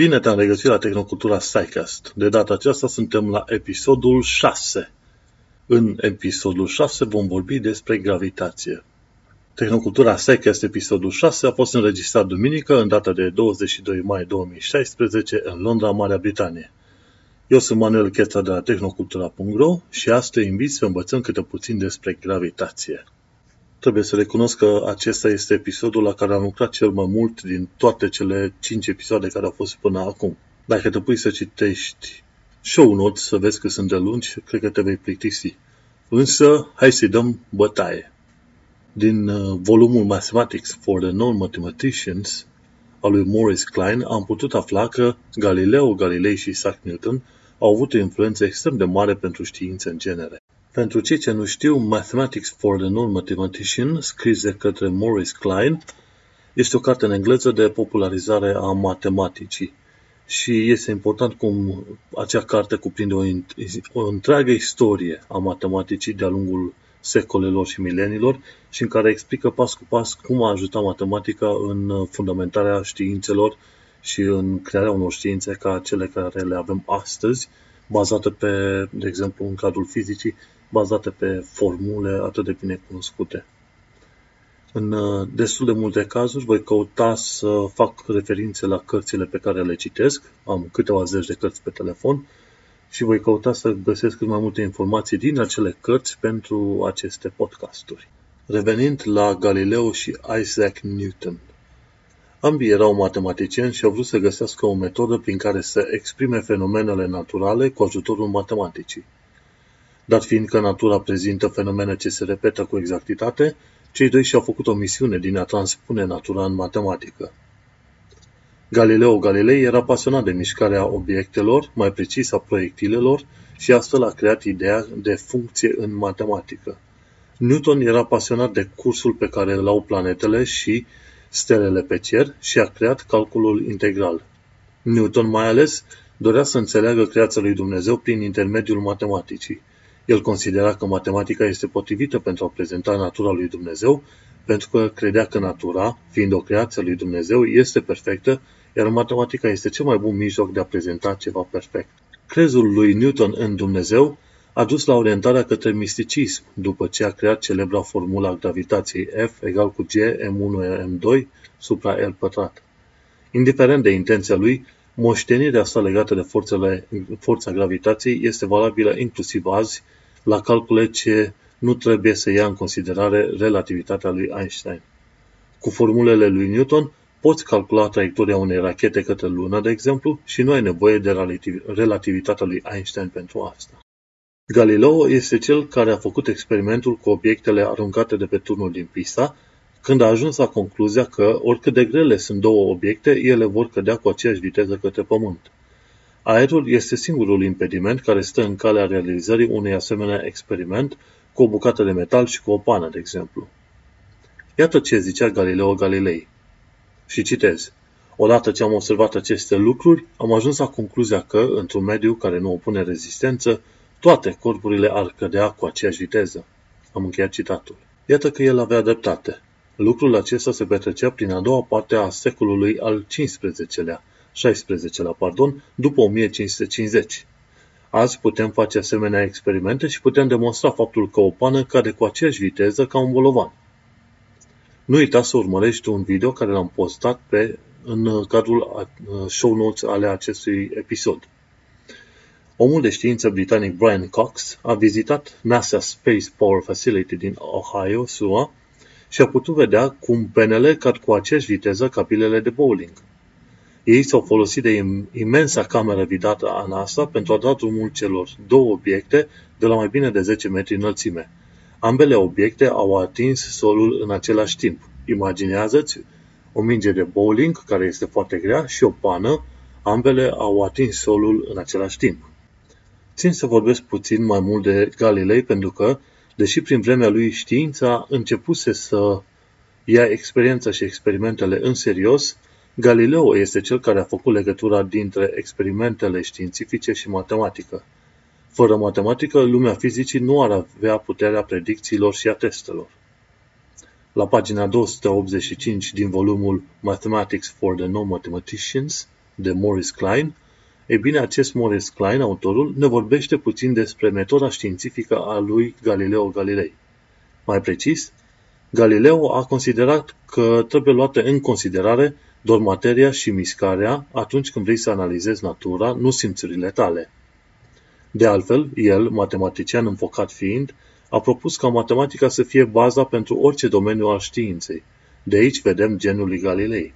Bine te-am regăsit la Tehnocultura Psycast. De data aceasta suntem la episodul 6. În episodul 6 vom vorbi despre gravitație. Tehnocultura Psycast episodul 6 a fost înregistrat duminică, în data de 22 mai 2016, în Londra, Marea Britanie. Eu sunt Manuel Cheța de la tehnocultura.ro și astăzi te invit să învățăm câte puțin despre gravitație. Trebuie să recunosc că acesta este episodul la care am lucrat cel mai mult din toate cele 5 episoade care au fost până acum. Dacă te pui să citești show notes, să vezi că sunt de lungi, cred că te vei plictisi. Însă, hai să-i dăm bătaie. Din volumul Mathematics for the Non-Mathematicians al lui Morris Kline am putut afla că Galileo Galilei și Isaac Newton au avut o influență extrem de mare pentru știință în genere. Pentru cei ce nu știu, Mathematics for the Non-Mathematician, scris de către Morris Kline, este o carte în engleză de popularizare a matematicii. Și este important cum acea carte cuprinde o întreagă istorie a matematicii de-a lungul secolelor și milenilor și în care explică pas cu pas cum a ajutat matematica în fundamentarea științelor și în crearea unor științe ca cele care le avem astăzi, bazate pe, de exemplu, în cadrul fizicii, bazate pe formule atât de bine cunoscute. În destul de multe cazuri voi căuta să fac referințe la cărțile pe care le citesc, am câteva zeci de cărți pe telefon, și voi căuta să găsesc cât mai multe informații din acele cărți pentru aceste podcasturi. Revenind la Galileo și Isaac Newton. Ambii erau matematicieni și au vrut să găsească o metodă prin care să exprime fenomenele naturale cu ajutorul matematicii. Dar fiindcă natura prezintă fenomene ce se repetă cu exactitate, cei doi și-au făcut o misiune din a transpune natura în matematică. Galileo Galilei era pasionat de mișcarea obiectelor, mai precis a proiectilelor, și astfel a creat ideea de funcție în matematică. Newton era pasionat de cursul pe care îl au planetele și stelele pe cer și a creat calculul integral. Newton mai ales dorea să înțeleagă creația lui Dumnezeu prin intermediul matematicii. El considera că matematica este potrivită pentru a prezenta natura lui Dumnezeu, pentru că credea că natura, fiind o creație a lui Dumnezeu, este perfectă, iar matematica este cel mai bun mijloc de a prezenta ceva perfect. Crezul lui Newton în Dumnezeu a dus la orientarea către misticism, după ce a creat celebra formula gravitației F egal cu G M1 M2 supra L pătrat. Indiferent de intenția lui, moștenirea sa legată de forța gravitației este valabilă inclusiv azi la calcule ce nu trebuie să ia în considerare relativitatea lui Einstein. Cu formulele lui Newton poți calcula traiectoria unei rachete către Lună, de exemplu, și nu ai nevoie de relativitatea lui Einstein pentru asta. Galileo este cel care a făcut experimentul cu obiectele aruncate de pe turnul din Pisa, când a ajuns la concluzia că, oricât de grele sunt două obiecte, ele vor cădea cu aceeași viteză către Pământ. Aerul este singurul impediment care stă în calea realizării unui asemenea experiment cu o bucată de metal și cu o pană, de exemplu. Iată ce zicea Galileo Galilei. Și citez. Odată ce am observat aceste lucruri, am ajuns la concluzia că, într-un mediu care nu opune rezistență, toate corpurile ar cădea cu aceeași viteză. Am încheiat citatul. Iată că el avea dreptate. Lucrul acesta se petrecea prin a doua parte a secolului al 16-lea, după 1550. Azi putem face asemenea experimente și putem demonstra faptul că o pană cade cu aceeași viteză ca un bolovan. Nu uita să urmărești un video care l-am postat în cadrul show notes ale acestui episod. Omul de știință britanic Brian Cox a vizitat NASA Space Power Facility din Ohio, SUA, și a putut vedea cum penele cad cu aceeași viteză ca pilele de bowling. Ei s-au folosit de imensa cameră vidată a NASA pentru a da drumul celor două obiecte de la mai bine de 10 metri înălțime. Ambele obiecte au atins solul în același timp. Imaginează-ți o minge de bowling, care este foarte grea, și o pană, ambele au atins solul în același timp. Țin să vorbesc puțin mai mult de Galilei pentru că, deși prin vremea lui știința începuse să ia experiența și experimentele în serios, Galileo este cel care a făcut legătura dintre experimentele științifice și matematică. Fără matematică, lumea fizicii nu ar avea puterea predicțiilor și a testelor. La pagina 285 din volumul Mathematics for the Non-Mathematicians de Morris Kline, ei bine, acest Morris Kline, autorul, ne vorbește puțin despre metoda științifică a lui Galileo Galilei. Mai precis, Galileo a considerat că trebuie luată în considerare doar materia și mișcarea atunci când vrei să analizezi natura, nu simțurile tale. De altfel, el, matematician înfocat fiind, a propus ca matematica să fie baza pentru orice domeniu al științei. De aici vedem genul lui Galilei.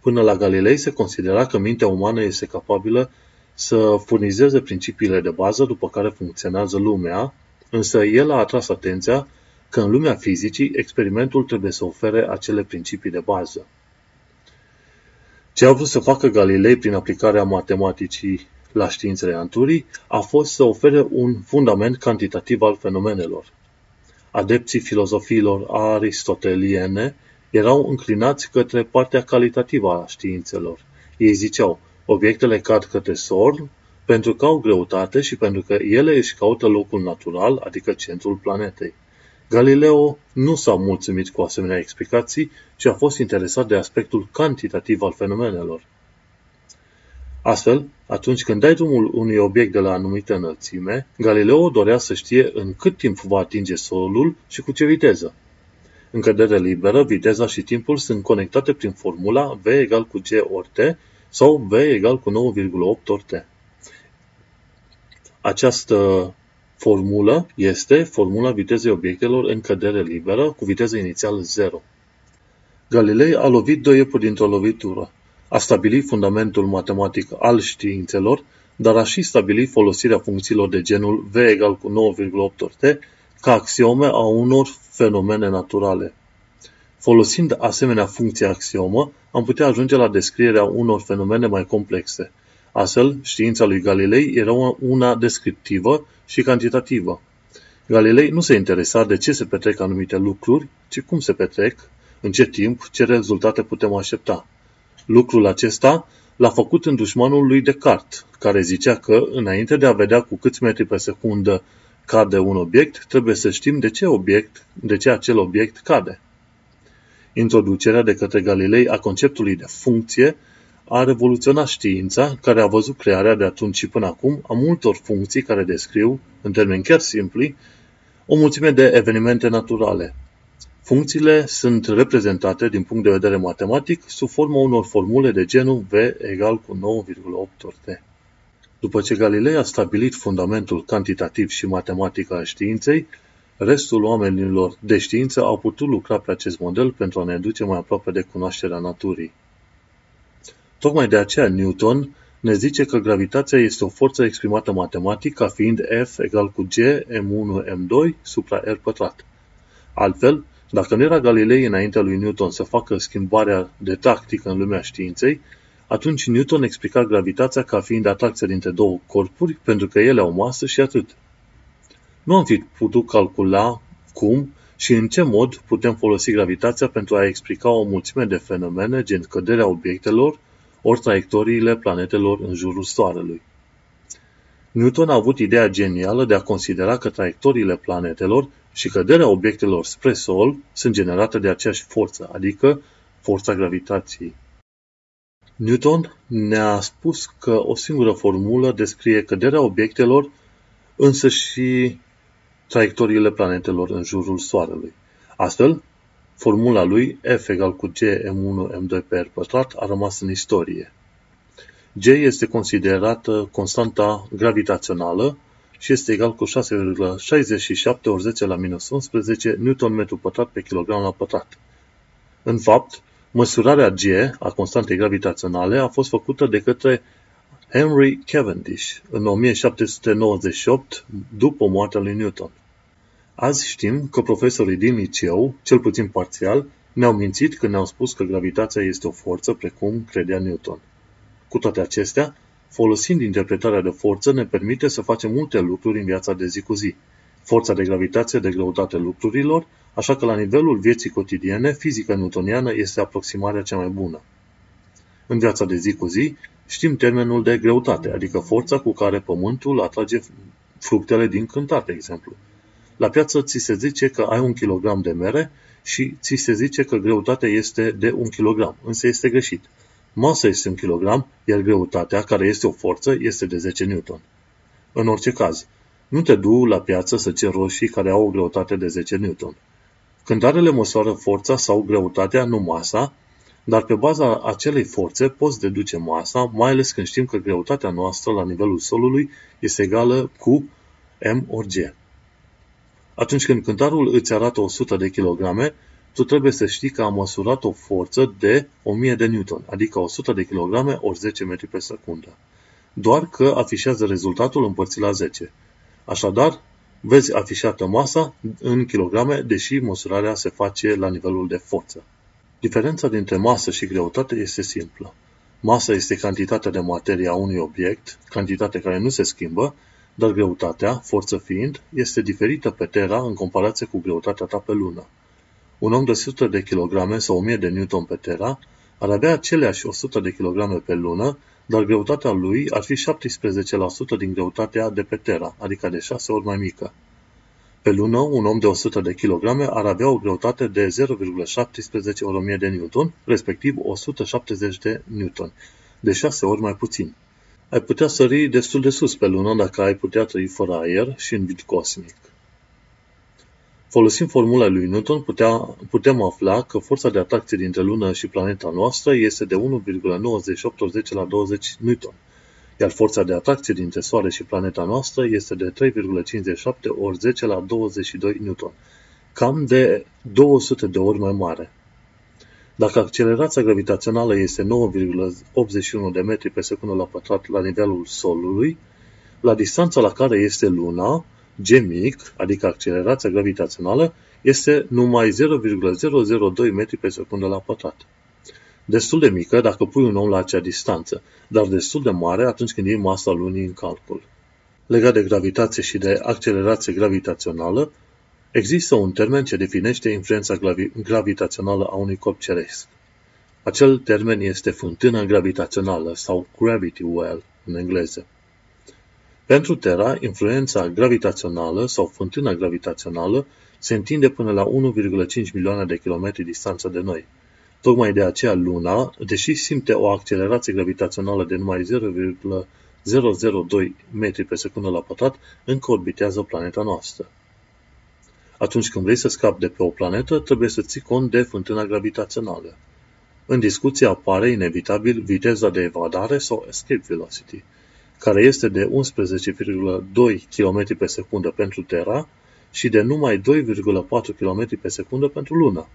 Până la Galilei se considera că mintea umană este capabilă să furnizeze principiile de bază după care funcționează lumea, însă el a atras atenția că în lumea fizicii experimentul trebuie să ofere acele principii de bază. Ce a vrut să facă Galilei prin aplicarea matematicii la științele naturii a fost să ofere un fundament cantitativ al fenomenelor. Adepții filozofiilor aristoteliene erau înclinați către partea calitativă a științelor. Ei ziceau, obiectele cad către sol pentru că au greutate și pentru că ele își caută locul natural, adică centrul planetei. Galileo nu s-a mulțumit cu asemenea explicații, ci a fost interesat de aspectul cantitativ al fenomenelor. Astfel, atunci când dai drumul unui obiect de la anumită înălțime, Galileo dorea să știe în cât timp va atinge solul și cu ce viteză. În cădere liberă, viteza și timpul sunt conectate prin formula V egal cu G ori T sau V egal cu 9,8 ori T. Această formulă este formula vitezei obiectelor în cădere liberă cu viteză inițială 0. Galilei a lovit doi iepuri dintr-o lovitură. A stabilit fundamentul matematic al științelor, dar a și stabilit folosirea funcțiilor de genul V egal cu 9,8 ori T ca axiome a unor fenomene naturale. Folosind asemenea funcție axiomă, am putea ajunge la descrierea unor fenomene mai complexe. Astfel, știința lui Galilei era una descriptivă și cantitativă. Galilei nu se interesa de ce se petrec anumite lucruri, ci cum se petrec, în ce timp, ce rezultate putem aștepta. Lucrul acesta l-a făcut în dușmanul lui Descartes, care zicea că, înainte de a vedea cu câți metri pe secundă cade un obiect, trebuie să știm de ce acel obiect cade. Introducerea de către Galilei a conceptului de funcție a revoluționat știința, care a văzut crearea de atunci și până acum a multor funcții care descriu, în termeni chiar simpli, o mulțime de evenimente naturale. Funcțiile sunt reprezentate din punct de vedere matematic sub forma unor formule de genul V egal cu 9,8 ori T. După ce Galilei a stabilit fundamentul cantitativ și matematic al științei, restul oamenilor de știință au putut lucra pe acest model pentru a ne duce mai aproape de cunoașterea naturii. Tocmai de aceea Newton ne zice că gravitația este o forță exprimată matematic ca fiind F egal cu G M1 M2 supra R pătrat. Altfel, dacă nu era Galilei înaintea lui Newton să facă schimbarea de tactică în lumea științei, atunci Newton explica gravitația ca fiind atracția dintre două corpuri, pentru că ele au masă și atât. Nu am fi putut calcula cum și în ce mod putem folosi gravitația pentru a explica o mulțime de fenomene, gen căderea obiectelor, ori traiectoriile planetelor în jurul Soarelui. Newton a avut ideea genială de a considera că traiectoriile planetelor și căderea obiectelor spre Sol sunt generate de aceeași forță, adică forța gravitației. Newton ne-a spus că o singură formulă descrie căderea obiectelor, însă și traiectoriile planetelor în jurul Soarelui. Astfel, formula lui F egal cu G M1 M2 pe R pătrat a rămas în istorie. G este considerată constanta gravitațională și este egal cu 6,67 ori 10 la minus 11 Nm2 pe kilogram la pătrat. În fapt, măsurarea G a constantei gravitaționale a fost făcută de către Henry Cavendish în 1798 după moartea lui Newton. Azi știm că profesorii din liceu, cel puțin parțial, ne-au mințit când ne-au spus că gravitația este o forță precum credea Newton. Cu toate acestea, folosind interpretarea de forță, ne permite să facem multe lucruri în viața de zi cu zi. Forța de gravitație dă greutate lucrurilor, așa că la nivelul vieții cotidiene, fizica newtoniană este aproximarea cea mai bună. În viața de zi cu zi, știm termenul de greutate, adică forța cu care pământul atrage fructele din cântar, de exemplu. La piață ți se zice că ai 1 kg de mere și ți se zice că greutatea este de 1 kg, însă este greșit. Masa este 1 kg, iar greutatea, care este o forță, este de 10 N. În orice caz, nu te du la piață să ceri roșii care au o greutate de 10 N. Cântarele măsoară forța sau greutatea, nu masa, dar pe baza acelei forțe poți deduce masa, mai ales când știm că greutatea noastră la nivelul solului este egală cu m ori g. Atunci când cântarul îți arată 100 de kilograme, tu trebuie să știi că a măsurat o forță de 1000 de newton, adică 100 de kilograme ori 10 metri pe secundă. Doar că afișează rezultatul împărțit la 10. Așadar, vezi afișată masa în kilograme, deși măsurarea se face la nivelul de forță. Diferența dintre masă și greutate este simplă. Masa este cantitatea de materie a unui obiect, cantitate care nu se schimbă, dar greutatea, forță fiind, este diferită pe Terra în comparație cu greutatea ta pe Lună. Un om de 100 de kilograme sau 1000 de newton pe Terra ar avea aceleași 100 de kilograme pe Lună, dar greutatea lui ar fi 17% din greutatea de pe Terra, adică de 6 ori mai mică. Pe Lună, un om de 100 de kilograme ar avea o greutate de 0,17 ori 1000 de newton, respectiv 170 de newton, de 6 ori mai puțin. Ai putea sări destul de sus pe Lună dacă ai putea trăi fără aer și în vid cosmic. Folosind formula lui Newton, putem afla că forța de atracție dintre Lună și planeta noastră este de 1,98 la 20 newton, iar forța de atracție dintre Soare și planeta noastră este de 3,57 ori 10 la 22 newton, cam de 200 de ori mai mare. Dacă accelerația gravitațională este 9,81 de metri pe secundă la pătrat la nivelul Solului, la distanța la care este Luna, g mic, adică accelerația gravitațională, este numai 0,002 metri pe secundă la pătrat. Destul de mică dacă pui un om la acea distanță, dar destul de mare atunci când iei masa Lunii în calcul. Legat de gravitație și de accelerație gravitațională, există un termen ce definește influența gravitațională a unui corp ceresc. Acel termen este fântâna gravitațională sau gravity well în engleză. Pentru Terra, influența gravitațională sau fântâna gravitațională se întinde până la 1,5 milioane de kilometri distanță de noi. Tocmai de aceea Luna, deși simte o accelerație gravitațională de numai 0,002 metri pe secundă la pătrat, încă orbitează planeta noastră. Atunci când vrei să scapi de pe o planetă, trebuie să ții cont de fântâna gravitațională. În discuție apare inevitabil viteza de evadare sau escape velocity, care este de 11,2 km pe secundă pentru Terra și de numai 2,4 km pe secundă pentru Luna.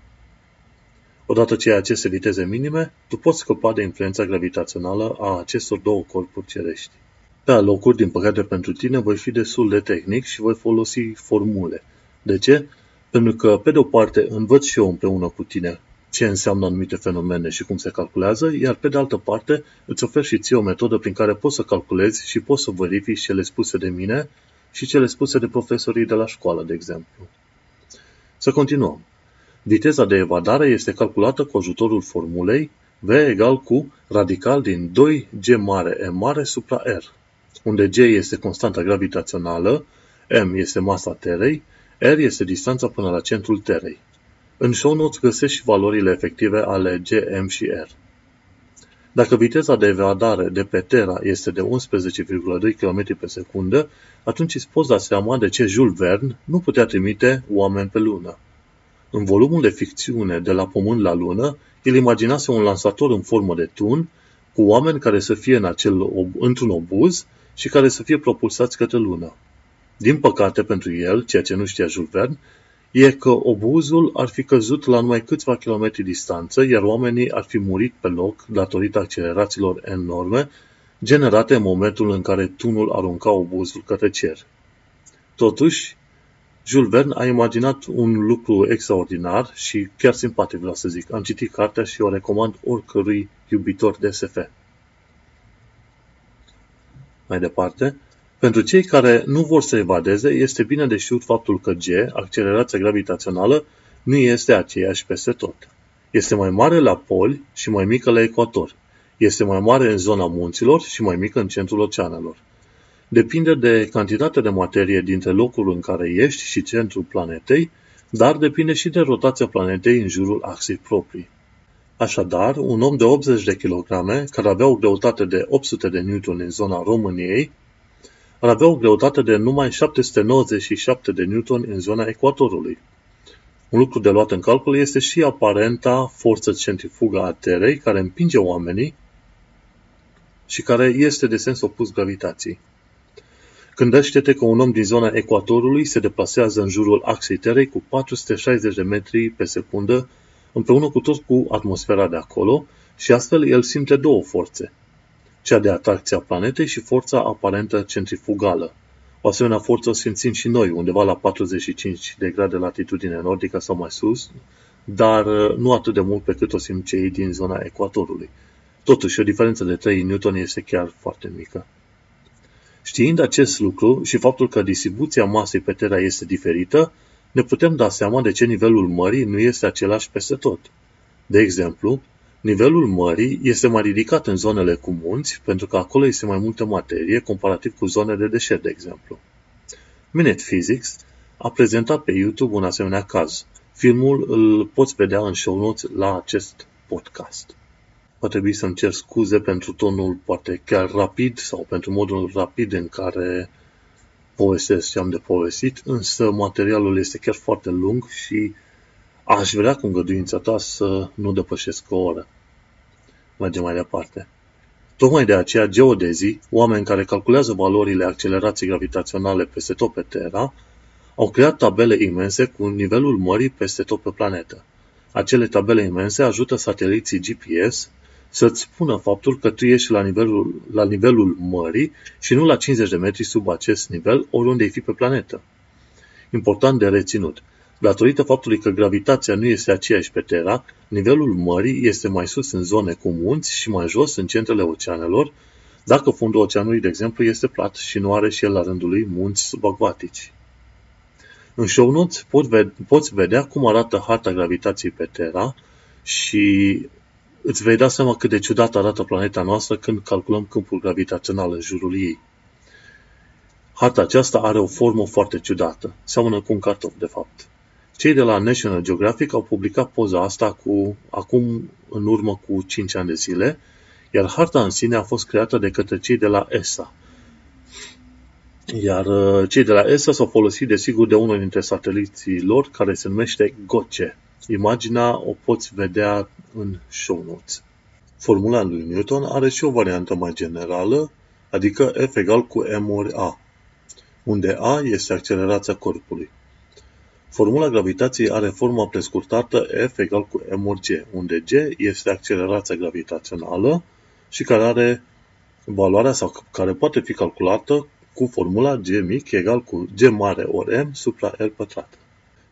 Odată ce ai aceste viteze minime, tu poți scăpa de influența gravitațională a acestor două corpuri cerești. Pe alocuri, din păcate pentru tine, voi fi destul de tehnic și voi folosi formule. De ce? Pentru că, pe de-o parte, învăț și eu împreună cu tine ce înseamnă anumite fenomene și cum se calculează, iar pe de altă parte, îți ofer și ție o metodă prin care poți să calculezi și poți să verifici cele spuse de mine și cele spuse de profesorii de la școală, de exemplu. Să continuăm. Viteza de evadare este calculată cu ajutorul formulei V egal cu radical din 2G mare M mare supra R, unde G este constanta gravitațională, M este masa Terei, R este distanța până la centrul Terei. În show notes găsești și valorile efective ale G, M și R. Dacă viteza de evadare de pe Terra este de 11,2 km pe secundă, atunci îți poți da seama de ce Jules Verne nu putea trimite oameni pe Lună. În volumul de ficțiune De la Pământ la Lună, el imaginase un lansator în formă de tun, cu oameni care să fie într-un obuz și care să fie propulsați către Lună. Din păcate pentru el, ceea ce nu știa Jules Verne, e că obuzul ar fi căzut la numai câțiva kilometri distanță, iar oamenii ar fi murit pe loc datorită accelerațiilor enorme generate în momentul în care tunul arunca obuzul către cer. Totuși, Jules Verne a imaginat un lucru extraordinar și chiar simpatic, vreau să zic. Am citit cartea și o recomand oricărui iubitor de SF. Mai departe, pentru cei care nu vor să evadeze, este bine de știut faptul că G, accelerația gravitațională, nu este aceeași peste tot. Este mai mare la poli și mai mică la ecuator. Este mai mare în zona munților și mai mică în centrul oceanelor. Depinde de cantitatea de materie dintre locul în care ești și centrul planetei, dar depinde și de rotația planetei în jurul axei proprii. Așadar, un om de 80 de kilograme, care avea o greutate de 800 de newton în zona României, ar avea o greutate de numai 797 de newton în zona ecuatorului. Un lucru de luat în calcul este și aparenta forță centrifugă a Terei, care împinge oamenii și care este de sens opus gravitației. Gândește-te că un om din zona ecuatorului se deplasează în jurul axei Terei cu 460 de metri pe secundă, împreună cu tot cu atmosfera de acolo, și astfel el simte două forțe, cea de atracție a planetei și forța aparentă centrifugală. O asemenea forță o simțim și noi, undeva la 45 de grade latitudine nordică sau mai sus, dar nu atât de mult pe cât o simt cei din zona ecuatorului. Totuși, o diferență de 3 Newton este chiar foarte mică. Știind acest lucru și faptul că distribuția masei pe Terra este diferită, ne putem da seama de ce nivelul mării nu este același peste tot. De exemplu, nivelul mării este mai ridicat în zonele cu munți, pentru că acolo este mai multă materie, comparativ cu zonele de deșert, de exemplu. MinutePhysics a prezentat pe YouTube un asemenea caz. Filmul îl poți vedea în show notes la acest podcast. Va trebui să-mi cer scuze pentru tonul poate chiar rapid sau pentru modul rapid în care povestesc și am de povestit, însă materialul este chiar foarte lung și aș vrea cu îngăduința ta să nu depășesc o oră. Mergem mai departe. Tocmai de aceea, geodezii, oameni care calculează valorile accelerației gravitaționale peste tot pe Terra, au creat tabele imense cu nivelul mării peste tot pe planetă. Acele tabele imense ajută sateliții GPS să-ți spună faptul că tu ești la nivelul mării și nu la 50 de metri sub acest nivel, oriunde ai fi pe planetă. Important de reținut. Datorită faptului că gravitația nu este aceeași pe Terra, nivelul mării este mai sus în zone cu munți și mai jos în centrele oceanelor, dacă fundul oceanului, de exemplu, este plat și nu are și el la rândul lui munți subacvatici. În show notes poți vedea cum arată harta gravitației pe Terra și îți vei da seama cât de ciudat arată planeta noastră când calculăm câmpul gravitațional în jurul ei. Harta aceasta are o formă foarte ciudată, seamănă cu un cartof, de fapt. Cei de la National Geographic au publicat poza asta în urmă cu 5 ani de zile, iar harta în sine a fost creată de către cei de la ESA. Iar cei de la ESA s-au folosit, desigur, de unul dintre sateliții lor, care se numește GOCE. Imaginea o poți vedea în show notes. Formula lui Newton are și o variantă mai generală, adică F egal cu M ori A, unde A este accelerația corpului. Formula gravitației are forma prescurtată F egal cu M ori G, unde G este accelerația gravitațională și care are valoarea sau care poate fi calculată cu formula G mic egal cu G mare ori M supra R pătrat.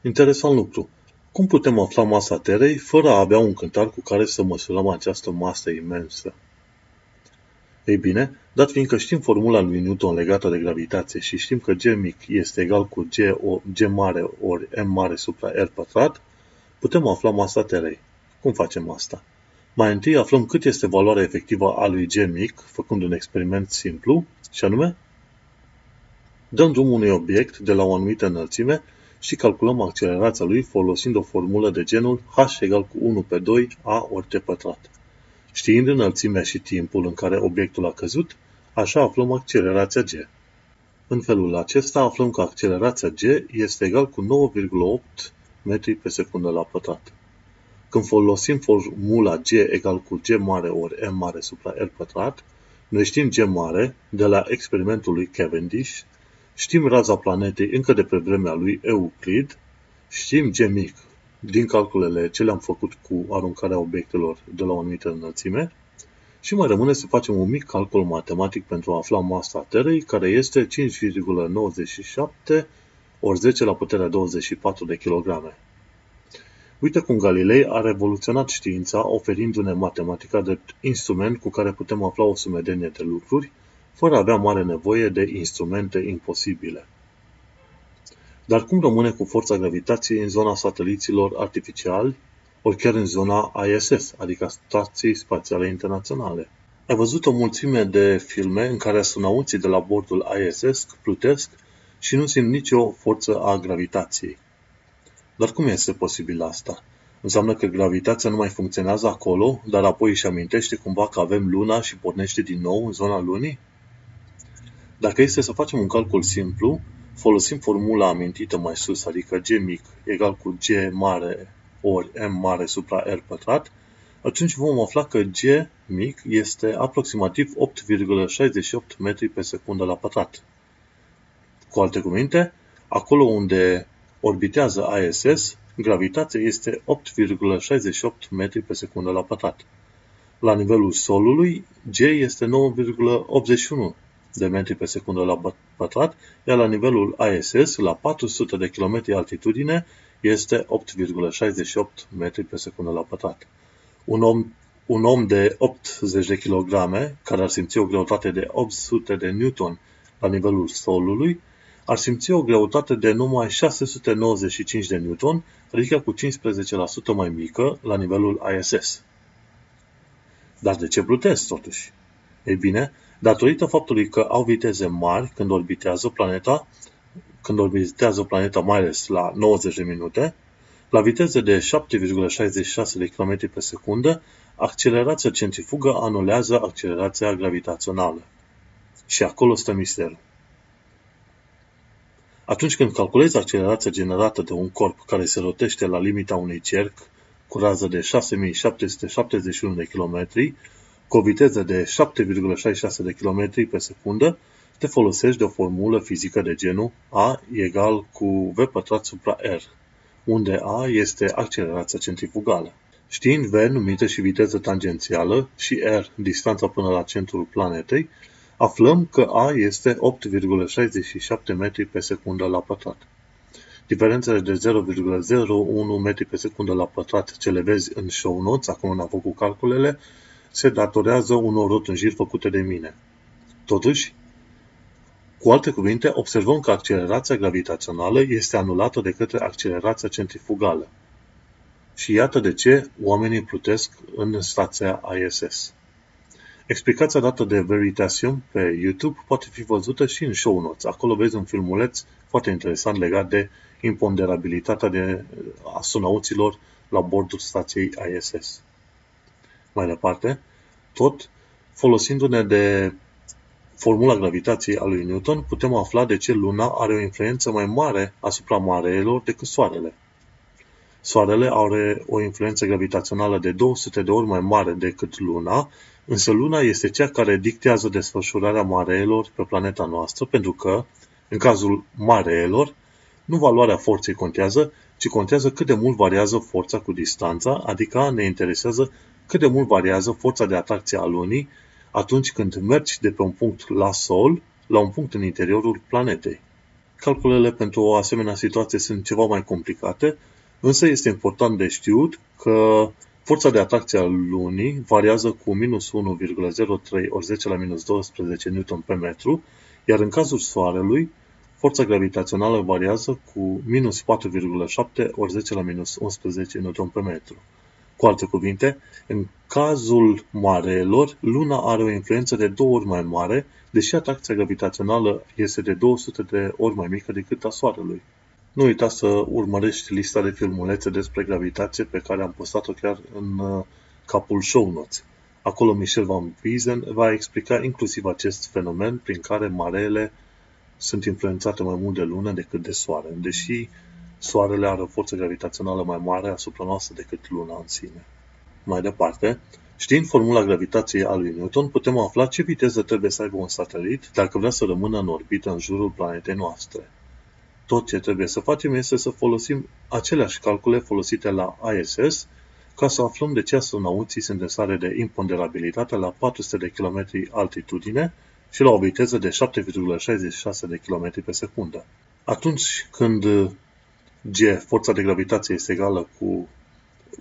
Interesant lucru. Cum putem afla masa Terei fără a avea un cântar cu care să măsurăm această masă imensă? Ei bine, dat fiindcă știm formula lui Newton legată de gravitație și știm că G mic este egal cu G mare ori M mare supra R pătrat, putem afla masa Terei. Cum facem asta? Mai întâi aflăm cât este valoarea efectivă a lui G mic, făcând un experiment simplu, și anume, dăm drumul unui obiect de la o anumită înălțime și calculăm accelerația lui folosind o formulă de genul h egal cu 1 pe 2 a ori t pătrat. Știind înălțimea și timpul în care obiectul a căzut, așa aflăm accelerația g. În felul acesta aflăm că accelerația g este egal cu 9,8 metri pe secundă la pătrat. Când folosim formula g egal cu g mare ori m mare supra r pătrat, noi știm g mare de la experimentul lui Cavendish, știm raza planetei încă de pe vremea lui Euclid, știm G mic din calculele ce le-am făcut cu aruncarea obiectelor de la o anumită înălțime și mai rămâne să facem un mic calcul matematic pentru a afla masa Terei, care este 5,97 ori 10 la puterea 24 de kilograme. Uite cum Galilei a revoluționat știința oferindu-ne matematica drept instrument cu care putem afla o sumedenie de lucruri, fără a avea mare nevoie de instrumente imposibile. Dar cum rămâne cu forța gravitației în zona sateliților artificiali, ori chiar în zona ISS, adică Stației Spațiale Internaționale? Ai văzut o mulțime de filme în care astronauții de la bordul ISS plutesc și nu simt nicio forță a gravitației. Dar cum este posibil asta? Înseamnă că gravitația nu mai funcționează acolo, dar apoi își amintește cumva că avem Luna și pornește din nou în zona Lunii? Dacă este să facem un calcul simplu, folosim formula amintită mai sus, adică G mic egal cu G mare ori M mare supra R pătrat, atunci vom afla că G mic este aproximativ 8,68 metri pe secundă la pătrat. Cu alte cuvinte, acolo unde orbitează ISS, gravitația este 8,68 metri pe secundă la pătrat. La nivelul solului, G este 9,81 de metri pe secundă la pătrat, iar la nivelul ISS, la 400 de km altitudine, este 8,68 metri pe secundă la pătrat. Un om de 80 de kg, care ar simți o greutate de 800 de Newton la nivelul solului, ar simți o greutate de numai 695 de Newton, adică cu 15% mai mică la nivelul ISS. Dar de ce plutesc, totuși? Ei bine, datorită faptului că au viteze mari când orbitează planeta, mai ales la 90 de minute, la viteze de 7,66 de km pe secundă, accelerația centrifugă anulează accelerația gravitațională. Și acolo stă misterul. Atunci când calculezi accelerația generată de un corp care se rotește la limita unui cerc cu rază de 6.771 de km, cu o viteză de 7,66 de km pe secundă, te folosești de o formulă fizică de genul A egal cu V pătrat supra R, unde A este accelerația centrifugală. Știind V numită și viteză tangențială și R, distanța până la centrul planetei, aflăm că A este 8,67 metri pe secundă la pătrat. Diferențele de 0,01 metri pe secundă la pătrat ce le vezi în show notes, acum n-am făcut calculele, se datorează unor rotunjiri făcute de mine. Totuși, cu alte cuvinte, observăm că accelerația gravitațională este anulată de către accelerația centrifugală. Și iată de ce oamenii plutesc în stația ISS. Explicația dată de Veritasium pe YouTube poate fi văzută și în show notes. Acolo vezi un filmuleț foarte interesant legat de imponderabilitatea astronauților la bordul stației ISS. Mai departe, tot folosindu-ne de formula gravitației a lui Newton, putem afla de ce Luna are o influență mai mare asupra mareelor decât Soarele. Soarele are o influență gravitațională de 200 de ori mai mare decât Luna, însă Luna este cea care dictează desfășurarea mareelor pe planeta noastră, pentru că, în cazul mareelor, nu valoarea forței contează, ci contează cât de mult variază forța cu distanța, adică ne interesează cât de mult variază forța de atracție a Lunii atunci când mergi de pe un punct la Sol la un punct în interiorul planetei. Calculele pentru o asemenea situație sunt ceva mai complicate, însă este important de știut că forța de atracție a Lunii variază cu minus 1,03 ori 10 la minus 12 Newton pe metru, iar în cazul Soarelui, forța gravitațională variază cu minus 4,7 ori 10 la minus 11 Newton pe metru. Cu alte cuvinte, în cazul mareelor, Luna are o influență de 2 ori mai mare, deși atracția gravitațională este de 200 de ori mai mică decât a Soarelui. Nu uita să urmărești lista de filmulețe despre gravitație pe care am postat-o chiar în capul show notes. Acolo Michel van Biezen va explica inclusiv acest fenomen prin care mareele sunt influențate mai mult de Lună decât de Soare, deși Soarele are o forță gravitațională mai mare asupra noastră decât Luna în sine. Mai departe, știind formula gravitației a lui Newton, putem afla ce viteză trebuie să aibă un satelit dacă vrea să rămână în orbită în jurul planetei noastre. Tot ce trebuie să facem este să folosim aceleași calcule folosite la ISS ca să aflăm de ce astronauții sunt în stare de imponderabilitate la 400 de km altitudine și la o viteză de 7,66 de km pe secundă. Atunci când G, forța de gravitație, este egală cu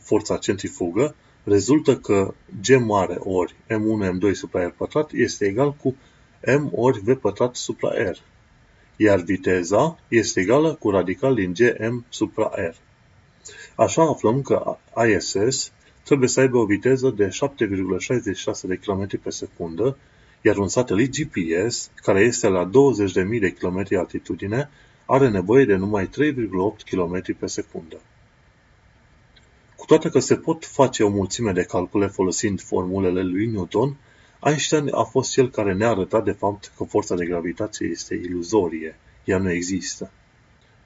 forța centrifugă, rezultă că G mare ori M1, M2 supra R pătrat este egal cu M ori V pătrat supra R, iar viteza este egală cu radical din Gm supra R. Așa aflăm că ISS trebuie să aibă o viteză de 7,66 de km pe secundă, iar un satelit GPS, care este la 20.000 de km altitudine, are nevoie de numai 3,8 km pe secundă. Cu toate că se pot face o mulțime de calcule folosind formulele lui Newton, Einstein a fost cel care ne-a arătat de fapt că forța de gravitație este iluzorie, ea nu există.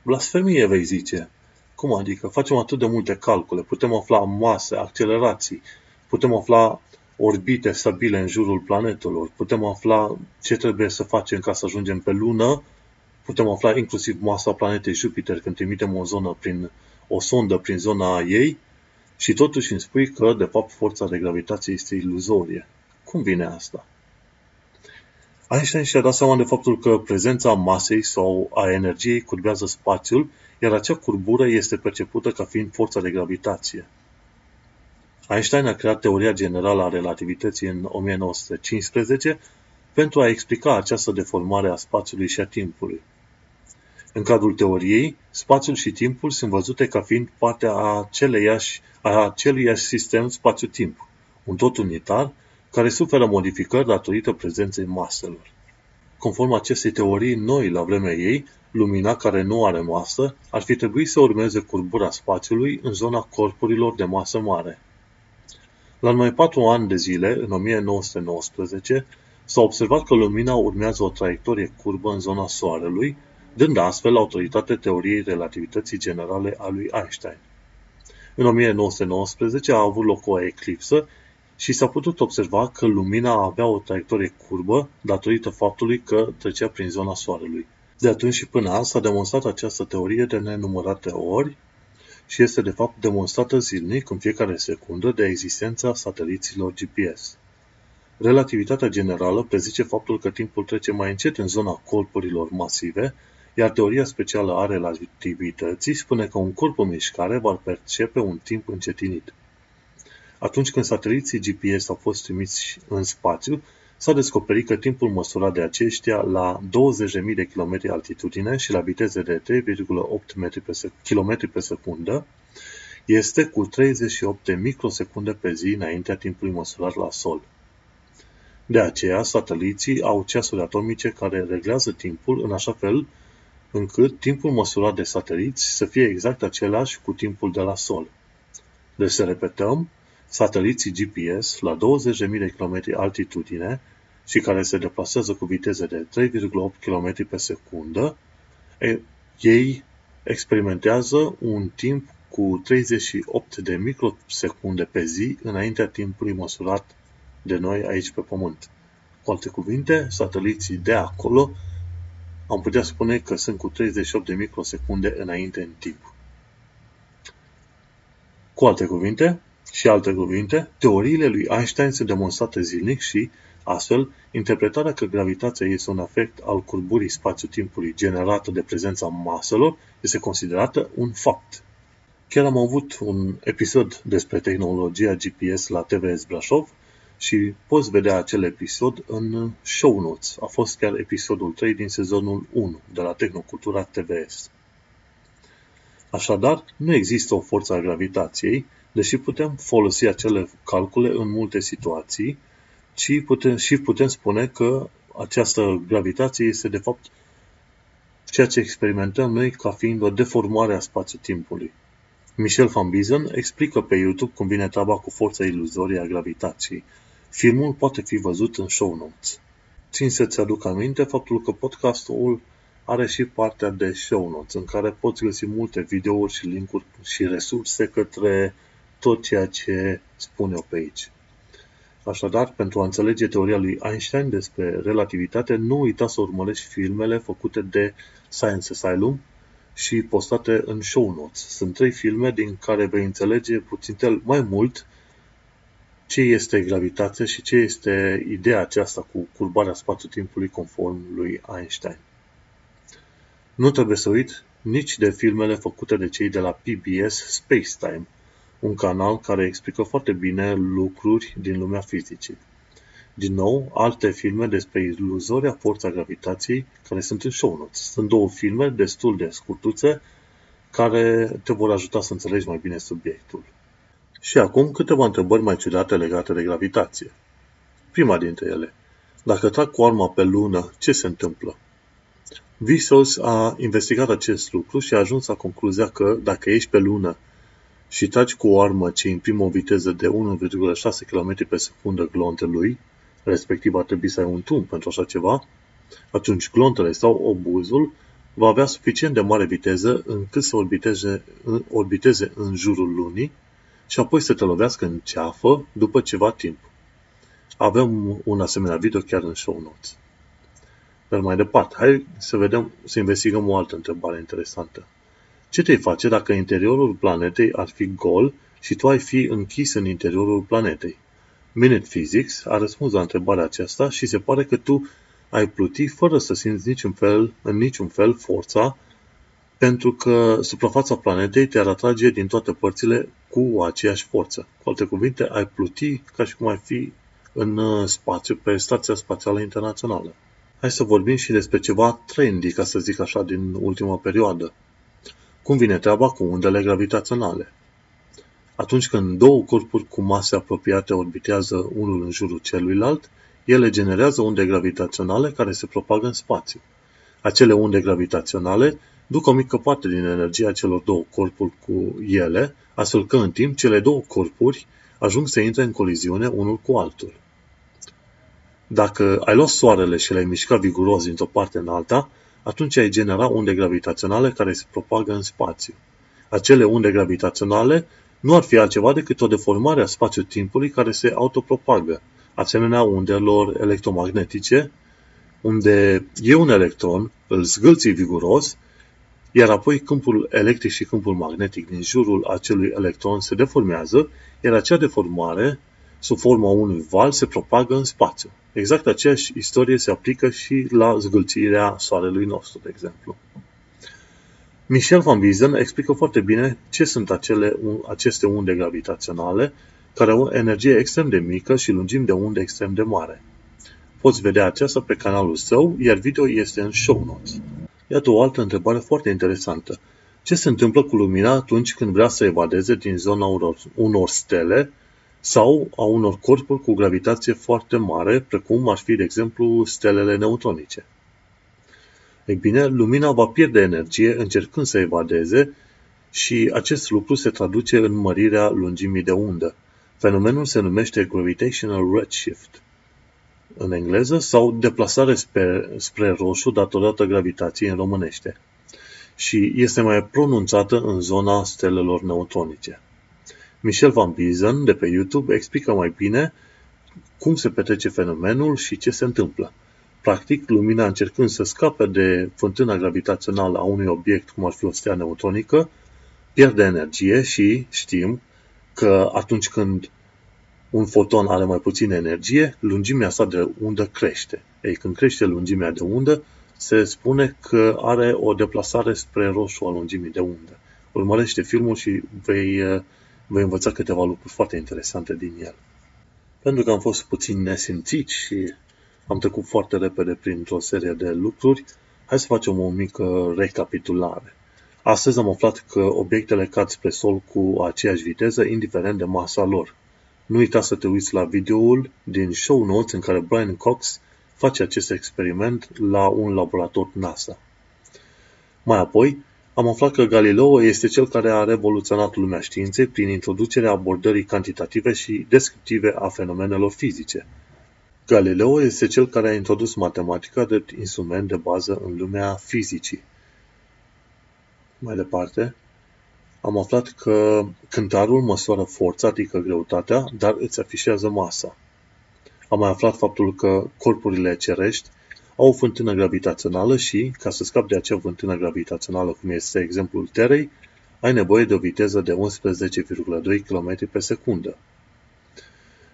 Blasfemie, vei zice. Cum adică? Facem atât de multe calcule, putem afla mase, accelerații, putem afla orbite stabile în jurul planetelor, putem afla ce trebuie să facem ca să ajungem pe Lună, putem afla inclusiv masa planetei Jupiter când trimitem o sondă prin zona ei și totuși îmi spui că, de fapt, forța de gravitație este iluzorie. Cum vine asta? Einstein și-a dat seama de faptul că prezența masei sau a energiei curbează spațiul, iar acea curbură este percepută ca fiind forța de gravitație. Einstein a creat teoria generală a relativității în 1915 pentru a explica această deformare a spațiului și a timpului. În cadrul teoriei, spațiul și timpul sunt văzute ca fiind partea aceluiași sistem spațiu-timp, un tot unitar, care suferă modificări datorită prezenței maselor. Conform acestei teorii noi la vremea ei, lumina care nu are masă ar fi trebuit să urmeze curbura spațiului în zona corpurilor de masă mare. La numai 4 ani de zile, în 1919, s-a observat că lumina urmează o traiectorie curbă în zona Soarelui, dând astfel autoritate teoriei relativității generale a lui Einstein. În 1919 a avut loc o eclipsă și s-a putut observa că lumina avea o traiectorie curbă datorită faptului că trecea prin zona Soarelui. De atunci și până azi s-a demonstrat această teorie de nenumărate ori și este de fapt demonstrată zilnic în fiecare secundă de existența sateliților GPS. Relativitatea generală prezice faptul că timpul trece mai încet în zona corpurilor masive, iar teoria specială a relativității spune că un corp în mișcare va percepe un timp încetinit. Atunci când sateliții GPS au fost trimiși în spațiu, s-a descoperit că timpul măsurat de aceștia la 20.000 de km altitudine și la viteze de 3,8 km pe secundă este cu 38 de microsecunde pe zi înaintea timpului măsurat la Sol. De aceea, sateliții au ceasuri atomice care reglează timpul în așa fel încât timpul măsurat de sateliți să fie exact același cu timpul de la Sol. Deci să repetăm, sateliții GPS la 20.000 de km altitudine și care se deplasează cu viteze de 3,8 km pe secundă, ei experimentează un timp cu 38 de microsecunde pe zi înaintea timpului măsurat de noi aici pe Pământ. Cu alte cuvinte, sateliții de acolo am putea spune că sunt cu 38 de microsecunde înainte în timp. Cu alte cuvinte, teoriile lui Einstein sunt demonstrate zilnic și, astfel, interpretarea că gravitația este un efect al curburii spațiu-timpului generată de prezența maselor este considerată un fapt. Chiar am avut un episod despre tehnologia GPS la TVS Brașov și poți vedea acel episod în show notes. A fost chiar episodul 3 din sezonul 1 de la Tehnocultura TVS. Așadar, nu există o forță a gravitației, deși putem folosi acele calcule în multe situații, și putem spune că această gravitație este de fapt ceea ce experimentăm noi ca fiind o deformare a spațiu-timpului. Michel van Biezen explică pe YouTube cum vine treaba cu forța iluzorie a gravitației. Filmul poate fi văzut în show notes. Țin să-ți aduc aminte faptul că podcastul are și partea de show notes, în care poți găsi multe videouri și link-uri și resurse către tot ceea ce spun eu pe aici. Așadar, pentru a înțelege teoria lui Einstein despre relativitate, nu uita să urmărești filmele făcute de Science Asylum și postate în show notes. Sunt 3 filme din care vei înțelege puțin mai mult ce este gravitația și ce este ideea aceasta cu curbarea spațiu-timpului conform lui Einstein. Nu trebuie să uit nici de filmele făcute de cei de la PBS Spacetime, un canal care explică foarte bine lucruri din lumea fizicii. Din nou, alte filme despre iluzoria forța gravitației care sunt în show notes. Sunt 2 filme destul de scurtuțe care te vor ajuta să înțelegi mai bine subiectul. Și acum câteva întrebări mai ciudate legate de gravitație. Prima dintre ele. Dacă trag cu arma pe lună, ce se întâmplă? Vsauce a investigat acest lucru și a ajuns la concluzia că dacă ești pe lună și tragi cu o armă ce imprimă o viteză de 1,6 km pe secundă glontelui, respectiv ar trebui să ai un tun pentru așa ceva, atunci glontele sau obuzul va avea suficient de mare viteză încât să orbiteze în jurul lunii și apoi să te lovească în ceafă după ceva timp. Avem un asemenea video chiar în show notes. Dar mai departe, hai să vedem, să investigăm o altă întrebare interesantă. Ce te-ai face dacă interiorul planetei ar fi gol și tu ai fi închis în interiorul planetei? MinutePhysics a răspuns la întrebarea aceasta și se pare că tu ai pluti fără să simți în niciun fel forța, pentru că suprafața planetei te-ar atrage din toate părțile cu aceeași forță. Cu alte cuvinte, ai pluti ca și cum ai fi în spațiu pe Stația Spațială Internațională. Hai să vorbim și despre ceva trendy, ca să zic așa, din ultima perioadă. Cum vine treaba cu undele gravitaționale? Atunci când două corpuri cu mase apropiate orbitează unul în jurul celuilalt, ele generează unde gravitaționale care se propagă în spațiu. Acele unde gravitaționale duc o mică parte din energia celor două corpuri cu ele, astfel că în timp cele două corpuri ajung să intre în coliziune unul cu altul. Dacă ai luat soarele și l-ai mișcat viguros dintr-o parte în alta, atunci ai genera unde gravitaționale care se propagă în spațiu. Acele unde gravitaționale nu ar fi altceva decât o deformare a spațiu-timpului care se autopropagă, asemenea undelor electromagnetice, unde e un electron, îl zgâlții viguros, iar apoi câmpul electric și câmpul magnetic din jurul acelui electron se deformează, iar acea deformare, sub forma unui val, se propagă în spațiu. Exact aceeași istorie se aplică și la zgâlțirea Soarelui nostru, de exemplu. Michel van Biezen explică foarte bine ce sunt aceste unde gravitaționale, care au energie extrem de mică și lungim de unde extrem de mare. Poți vedea aceasta pe canalul său, iar video este în show notes. Iată o altă întrebare foarte interesantă. Ce se întâmplă cu lumina atunci când vrea să evadeze din zona unor stele sau a unor corpuri cu gravitație foarte mare, precum ar fi, de exemplu, stelele neutronice? Ei bine, lumina va pierde energie încercând să evadeze și acest lucru se traduce în mărirea lungimii de undă. Fenomenul se numește gravitational redshift în engleză sau deplasare spre roșu datorată gravitației în românește și este mai pronunțată în zona stelelor neutronice. Michel van Biezen de pe YouTube explică mai bine cum se petrece fenomenul și ce se întâmplă. Practic, lumina încercând să scape de fântâna gravitațională a unui obiect, cum ar fi o stea neutronică, pierde energie și știm că atunci când un foton are mai puțină energie, lungimea sa de undă crește. Ei, când crește lungimea de undă, se spune că are o deplasare spre roșu a lungimii de undă. Urmărește filmul și vei învăța câteva lucruri foarte interesante din el. Pentru că am fost puțin nesimțit și am trecut foarte repede printr-o serie de lucruri, hai să facem o mică recapitulare. Astăzi am aflat că obiectele cad spre sol cu aceeași viteză, indiferent de masa lor. Nu uita să te uiți la videoul din show notes în care Brian Cox face acest experiment la un laborator NASA. Mai apoi, am aflat că Galileo este cel care a revoluționat lumea științei prin introducerea abordării cantitative și descriptive a fenomenelor fizice. Galileo este cel care a introdus matematica drept instrument de bază în lumea fizicii. Mai departe, am aflat că cântarul măsoară forța, adică greutatea, dar îți afișează masa. Am mai aflat faptul că corpurile cerești au o fântână gravitațională și, ca să scapi de acea fântână gravitațională, cum este exemplul Terei, ai nevoie de o viteză de 11,2 km pe secundă.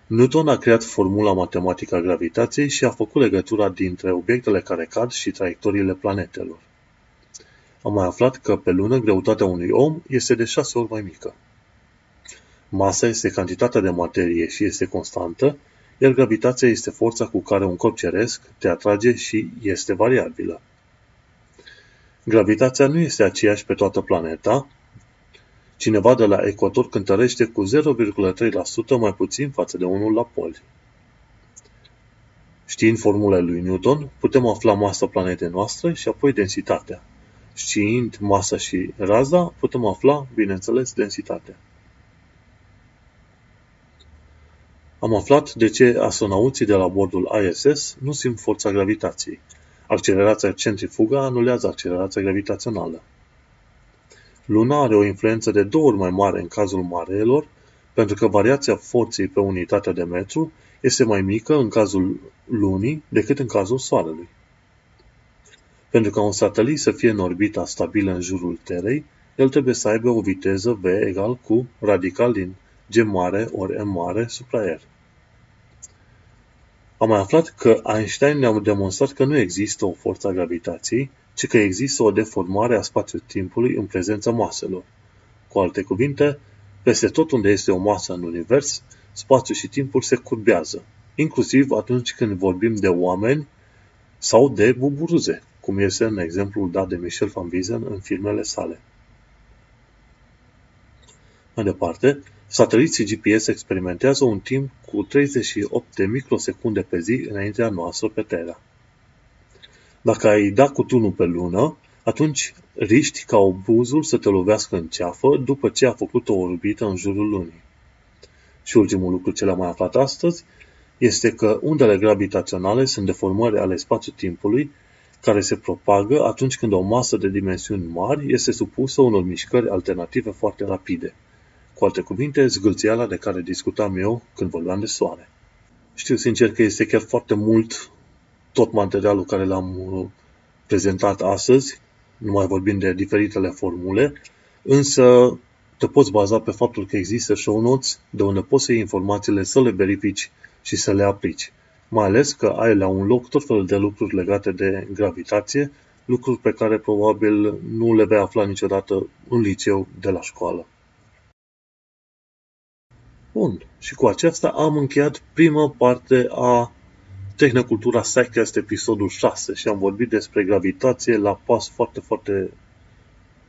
Newton a creat formula matematică a gravitației și a făcut legătura dintre obiectele care cad și traiectoriile planetelor. Am mai aflat că pe lună greutatea unui om este de 6 ori mai mică. Masa este cantitatea de materie și este constantă, iar gravitația este forța cu care un corp ceresc te atrage și este variabilă. Gravitația nu este aceeași pe toată planeta. Cineva de la ecuator cântărește cu 0,3% mai puțin față de unul la poli. Știind formula lui Newton, putem afla masa planetei noastre și apoi densitatea. Știind masa și raza, putem afla, bineînțeles, densitatea. Am aflat de ce astronauții de la bordul ISS nu simt forța gravitației. Accelerația centrifugă anulează accelerația gravitațională. Luna are o influență de 2 ori mai mare în cazul mareelor, pentru că variația forței pe unitatea de metru este mai mică în cazul Lunii decât în cazul Soarelui. Pentru ca un satelit să fie în orbita stabilă în jurul Terei, el trebuie să aibă o viteză v egal cu radical din g mare ori m mare supra r. Am mai aflat că Einstein ne-a demonstrat că nu există o forță a gravitației, ci că există o deformare a spațiu-timpului în prezența maselor. Cu alte cuvinte, peste tot unde este o masă în univers, spațiul și timpul se curbează, inclusiv atunci când vorbim de oameni sau de buburuze, cum este în exemplul dat de Michel van Biezen în filmele sale. Mai departe, sateliții GPS experimentează un timp cu 38 de microsecunde pe zi înaintea noastră pe Terra. Dacă ai da cu tunul pe Lună, atunci riști ca obuzul să te lovească în ceafă după ce a făcut o orbită în jurul Lunii. Și ultimul lucru ce l-am mai aflat astăzi este că undele gravitaționale sunt deformări ale spațiu-timpului care se propagă atunci când o masă de dimensiuni mari este supusă unor mișcări alternative foarte rapide. Cu alte cuvinte, zgâlțiala de care discutam eu când vorbeam de Soare. Știu sincer că este chiar foarte mult tot materialul care l-am prezentat astăzi, numai vorbind de diferitele formule, însă te poți baza pe faptul că există show notes de unde poți să iei informațiile, să le verifici și să le aplici. Mai ales că ai la un loc tot felul de lucruri legate de gravitație, lucruri pe care probabil nu le vei afla niciodată în liceu de la școală. Bun, și cu aceasta am încheiat prima parte a Tehnocultura Psycast episodul 6 și am vorbit despre gravitație la pas foarte, foarte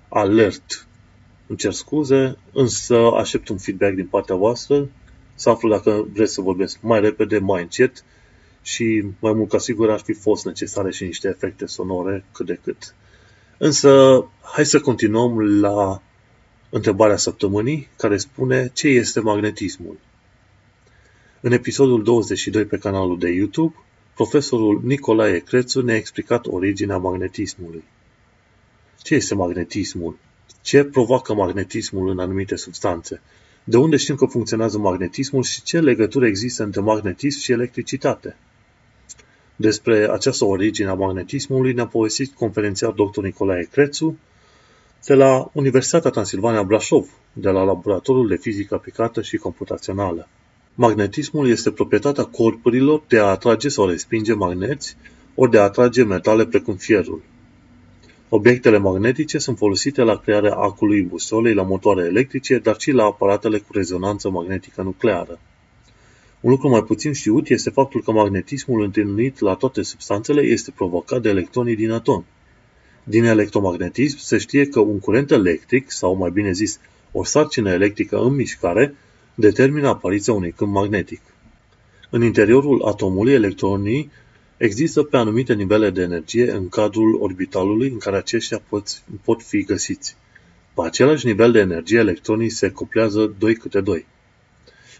alert. Îmi cer scuze, însă aștept un feedback din partea voastră, să aflu dacă vreți să vorbesc mai repede, mai încet și mai mult ca sigur ar fi fost necesare și niște efecte sonore cât de cât. Însă, hai să continuăm la întrebarea săptămânii, care spune ce este magnetismul. În episodul 22 pe canalul de YouTube, profesorul Nicolae Crețu ne-a explicat originea magnetismului. Ce este magnetismul? Ce provoacă magnetismul în anumite substanțe? De unde știm că funcționează magnetismul și ce legătură există între magnetism și electricitate? Despre această origine a magnetismului ne-a povestit conferențiar dr. Nicolae Crețu de la Universitatea Transilvania Brașov, de la Laboratorul de Fizică Aplicată și Computațională. Magnetismul este proprietatea corpurilor de a atrage sau respinge magneți, ori de a atrage metale precum fierul. Obiectele magnetice sunt folosite la crearea acului, busolei, la motoare electrice, dar și la aparatele cu rezonanță magnetică nucleară. Un lucru mai puțin știut este faptul că magnetismul întâlnit la toate substanțele este provocat de electronii din atom. Din electromagnetism se știe că un curent electric, sau mai bine zis, o sarcină electrică în mișcare, determină apariția unui câmp magnetic. În interiorul atomului, electronii există pe anumite nivele de energie în cadrul orbitalului în care aceștia pot fi găsiți. Pe același nivel de energie, electronii se cuplează 2 câte 2.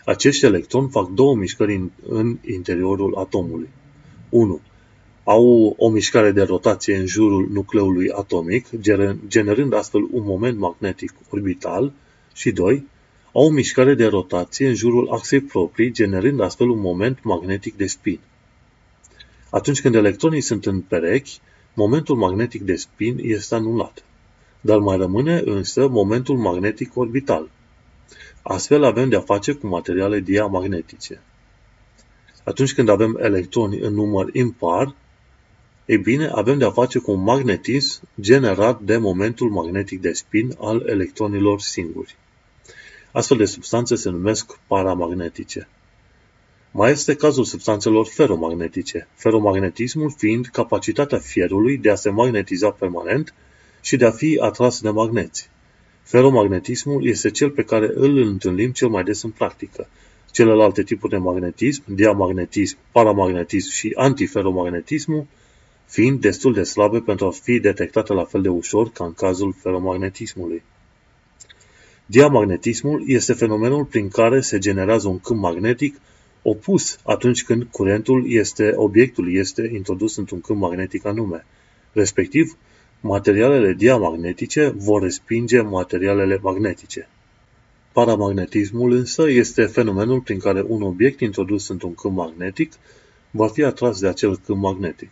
Acești electroni fac două mișcări în interiorul atomului. 1. Au o mișcare de rotație în jurul nucleului atomic, generând astfel un moment magnetic orbital, și 2. Au o mișcare de rotație în jurul axei proprii, generând astfel un moment magnetic de spin. Atunci când electronii sunt în perechi, momentul magnetic de spin este anulat, dar mai rămâne însă momentul magnetic orbital. Astfel avem de-a face cu materiale diamagnetice. Atunci când avem electroni în număr impar, ei bine, avem de-a face cu un magnetism generat de momentul magnetic de spin al electronilor singuri. Astfel de substanțe se numesc paramagnetice. Mai este cazul substanțelor feromagnetice, feromagnetismul fiind capacitatea fierului de a se magnetiza permanent și de a fi atras de magneți. Feromagnetismul este cel pe care îl întâlnim cel mai des în practică. Celelalte tipuri de magnetism, diamagnetism, paramagnetism și antiferomagnetismul, fiind destul de slabe pentru a fi detectate la fel de ușor ca în cazul feromagnetismului. Diamagnetismul este fenomenul prin care se generează un câmp magnetic opus atunci când curentul este, obiectul este introdus într-un câmp magnetic anume. Respectiv, materialele diamagnetice vor respinge materialele magnetice. Paramagnetismul însă este fenomenul prin care un obiect introdus într-un câmp magnetic va fi atras de acel câmp magnetic.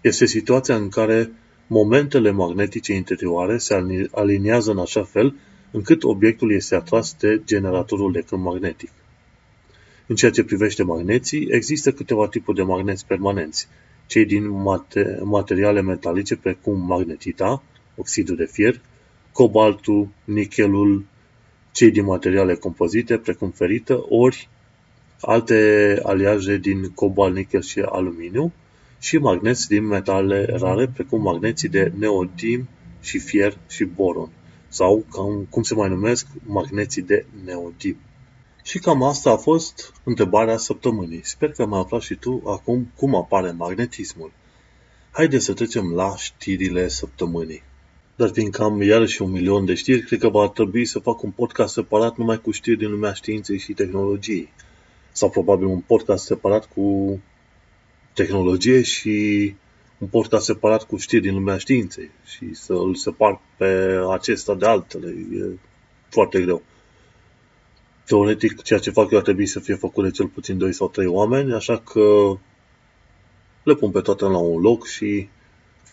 Este situația în care momentele magnetice interioare se aliniază în așa fel încât obiectul este atras de generatorul de câmp magnetic. În ceea ce privește magneții, există câteva tipuri de magneți permanenți. Cei din materiale metalice precum magnetita, oxidul de fier, cobaltul, nichelul, cei din materiale compozite precum ferită, ori alte aliaje din cobalt, nichel și aluminiu și magneți din metale rare precum magneții de neodim și fier și boron sau, cum se mai numesc, magneții de neodim. Și cam asta a fost întrebarea săptămânii. Sper că m-ai aflat și tu acum cum apare magnetismul. Haideți să trecem la știrile săptămânii. Dar fiindcă am iarăși 1.000.000 de știri, cred că va trebui să fac un podcast separat numai cu știri din lumea științei și tehnologiei. Sau probabil un podcast separat cu tehnologie și un podcast separat cu știri din lumea științei. Și să îl separ pe acesta de altele. E foarte greu. Teoretic, ceea ce fac eu ar trebui să fie făcut de cel puțin 2 sau 3 oameni, așa că le pun pe toate la un loc și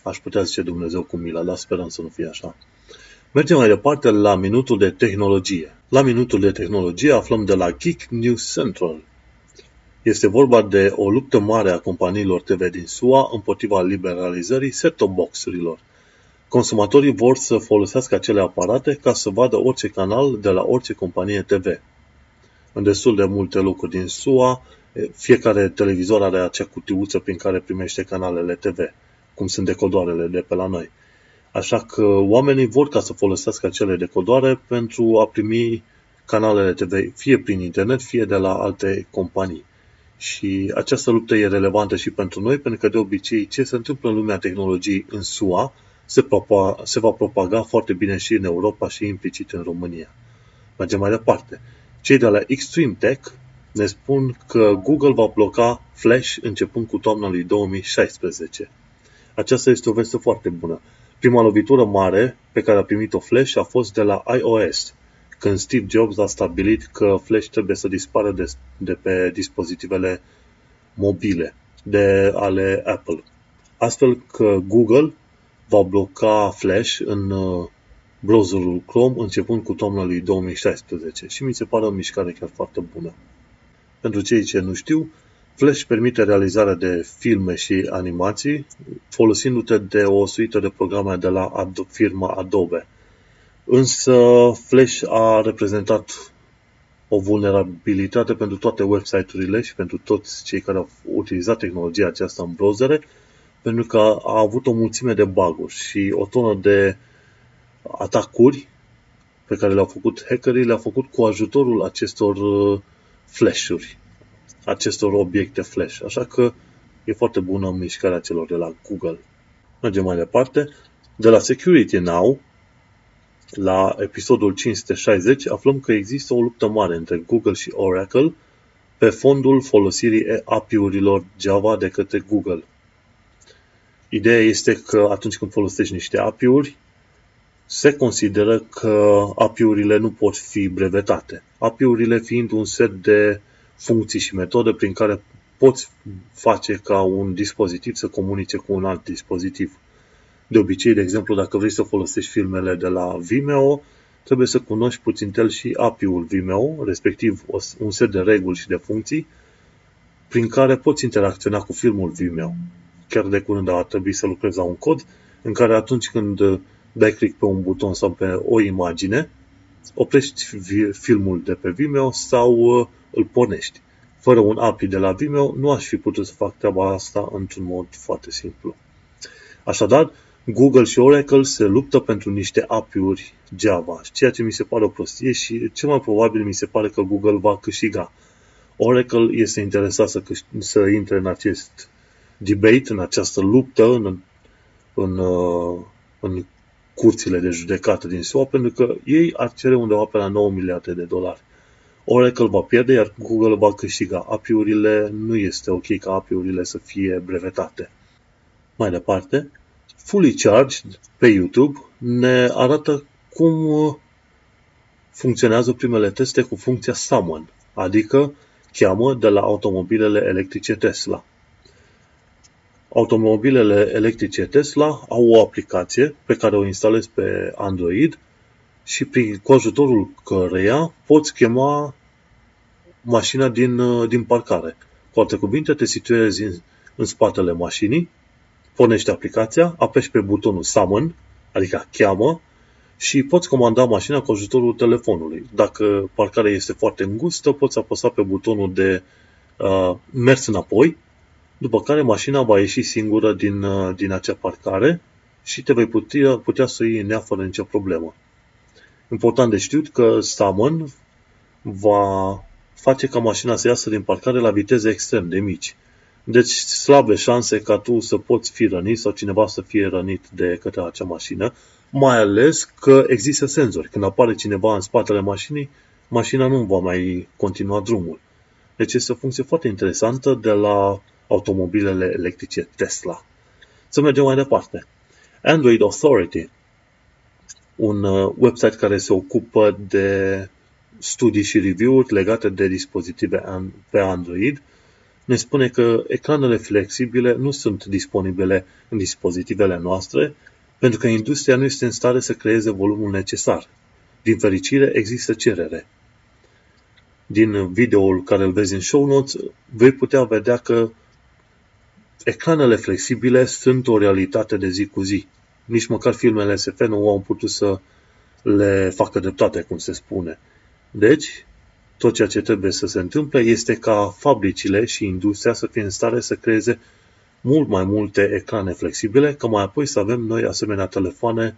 aș putea zice Dumnezeu cu mila, dar sperăm să nu fie așa. Mergem mai departe la minutul de tehnologie. La minutul de tehnologie aflăm de la Geek News Central. Este vorba de o luptă mare a companiilor TV din SUA împotriva liberalizării set-top box-urilor. Consumatorii vor să folosească acele aparate ca să vadă orice canal de la orice companie TV. În destul de multe locuri din SUA, fiecare televizor are acea cutiuță prin care primește canalele TV, cum sunt decodoarele de pe la noi. Așa că oamenii vor ca să folosească acele decodoare pentru a primi canalele TV, fie prin internet, fie de la alte companii. Și această luptă e relevantă și pentru noi, pentru că de obicei ce se întâmplă în lumea tehnologiei în SUA se va propaga foarte bine și în Europa și implicit în România. Mergem mai departe. Cei de la Extreme Tech ne spun că Google va bloca Flash începând cu toamna lui 2016. Aceasta este o veste foarte bună. Prima lovitură mare pe care a primit-o Flash a fost de la iOS, când Steve Jobs a stabilit că Flash trebuie să dispară de pe dispozitivele mobile ale Apple. Astfel că Google va bloca Flash în browserul Chrome începând cu toamna lui 2016 și mi se pare o mișcare chiar foarte bună. Pentru cei ce nu știu, Flash permite realizarea de filme și animații folosindu-te de o suită de programe de la firma Adobe. Însă Flash a reprezentat o vulnerabilitate pentru toate website-urile și pentru toți cei care au utilizat tehnologia aceasta în browsere, pentru că a avut o mulțime de bug-uri și o tonă de atacuri pe care le-au făcut hackerii, le-au făcut cu ajutorul acestor flash-uri, acestor obiecte flash. Așa că e foarte bună mișcarea celor de la Google. Mergem mai departe. De la Security Now, la episodul 560, aflăm că există o luptă mare între Google și Oracle pe fondul folosirii API-urilor Java de către Google. Ideea este că atunci când folosești niște API-uri, se consideră că API-urile nu pot fi brevetate. API-urile fiind un set de funcții și metode prin care poți face ca un dispozitiv să comunice cu un alt dispozitiv. De obicei, de exemplu, dacă vrei să folosești filmele de la Vimeo, trebuie să cunoști puțintel și API-ul Vimeo, respectiv un set de reguli și de funcții prin care poți interacționa cu filmul Vimeo. Chiar de curând ar trebui să lucrez la un cod în care atunci când dai click pe un buton sau pe o imagine, oprești filmul de pe Vimeo sau îl pornești. Fără un API de la Vimeo nu aș fi putut să fac treaba asta într-un mod foarte simplu. Așadar, Google și Oracle se luptă pentru niște API-uri Java, ceea ce mi se pare o prostie și cel mai probabil mi se pare că Google va câștiga. Oracle este interesat să intre în acest debate, în această luptă în curțile de judecată din SUA, pentru că ei ar cere undeva pe la 9 miliarde de dolari. Oracle va pierde, iar Google va câștiga. API-urile nu este ok ca API-urile să fie brevetate. Mai departe, Fully Charged pe YouTube ne arată cum funcționează primele teste cu funcția summon, adică cheamă de la automobilele electrice Tesla. Automobilele electrice Tesla au o aplicație pe care o instalezi pe Android și cu ajutorul căreia poți chema mașina din parcare. Cu alte cuvinte, te situezi în spatele mașinii, pornești aplicația, apeși pe butonul summon, adică cheamă, și poți comanda mașina cu ajutorul telefonului. Dacă parcarea este foarte îngustă, poți apăsa pe butonul de mers înapoi, după care mașina va ieși singură din acea parcare și te vei putea să iei în ea fără nicio problemă. Important de știut că summon va face ca mașina să iasă din parcare la viteze extrem de mici. Deci slabe șanse ca tu să poți fi rănit sau cineva să fie rănit de către acea mașină, mai ales că există senzori. Când apare cineva în spatele mașinii, mașina nu va mai continua drumul. Deci este o funcție foarte interesantă de la automobilele electrice Tesla. Să mergem mai departe. Android Authority, un website care se ocupă de studii și review-uri legate de dispozitive pe Android, ne spune că ecranele flexibile nu sunt disponibile în dispozitivele noastre, pentru că industria nu este în stare să creeze volumul necesar. Din fericire, există cerere. Din videoul care îl vezi în show notes, vei putea vedea că ecranele flexibile sunt o realitate de zi cu zi. Nici măcar filmele SF nu au putut să le facă dreptate, cum se spune. Deci, tot ceea ce trebuie să se întâmple este ca fabricile și industria să fie în stare să creeze mult mai multe ecrane flexibile, ca mai apoi să avem noi asemenea telefoane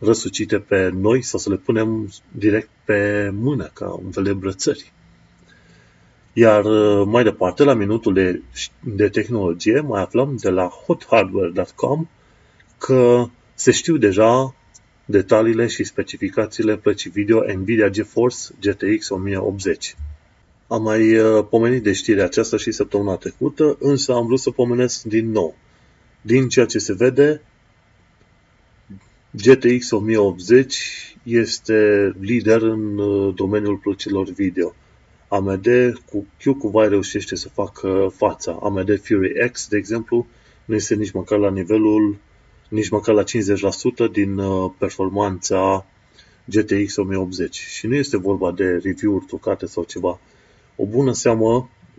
răsucite pe noi sau să le punem direct pe mână, ca un fel de brățări. Iar mai departe, la minutul de tehnologie, mai aflăm de la hothardware.com că se știu deja detaliile și specificațiile plăcii video Nvidia GeForce GTX 1080. Am mai pomenit de știrea aceasta și săptămâna trecută, însă am vrut să pomenesc din nou. Din ceea ce se vede, GTX 1080 este lider în domeniul plăcilor video. AMD cu Q-Cuvai reușește să facă fața. AMD Fury X, de exemplu, nu este nici măcar la nivelul, nici măcar la 50% din performanța GTX 1080. Și nu este vorba de review-uri trucate sau ceva.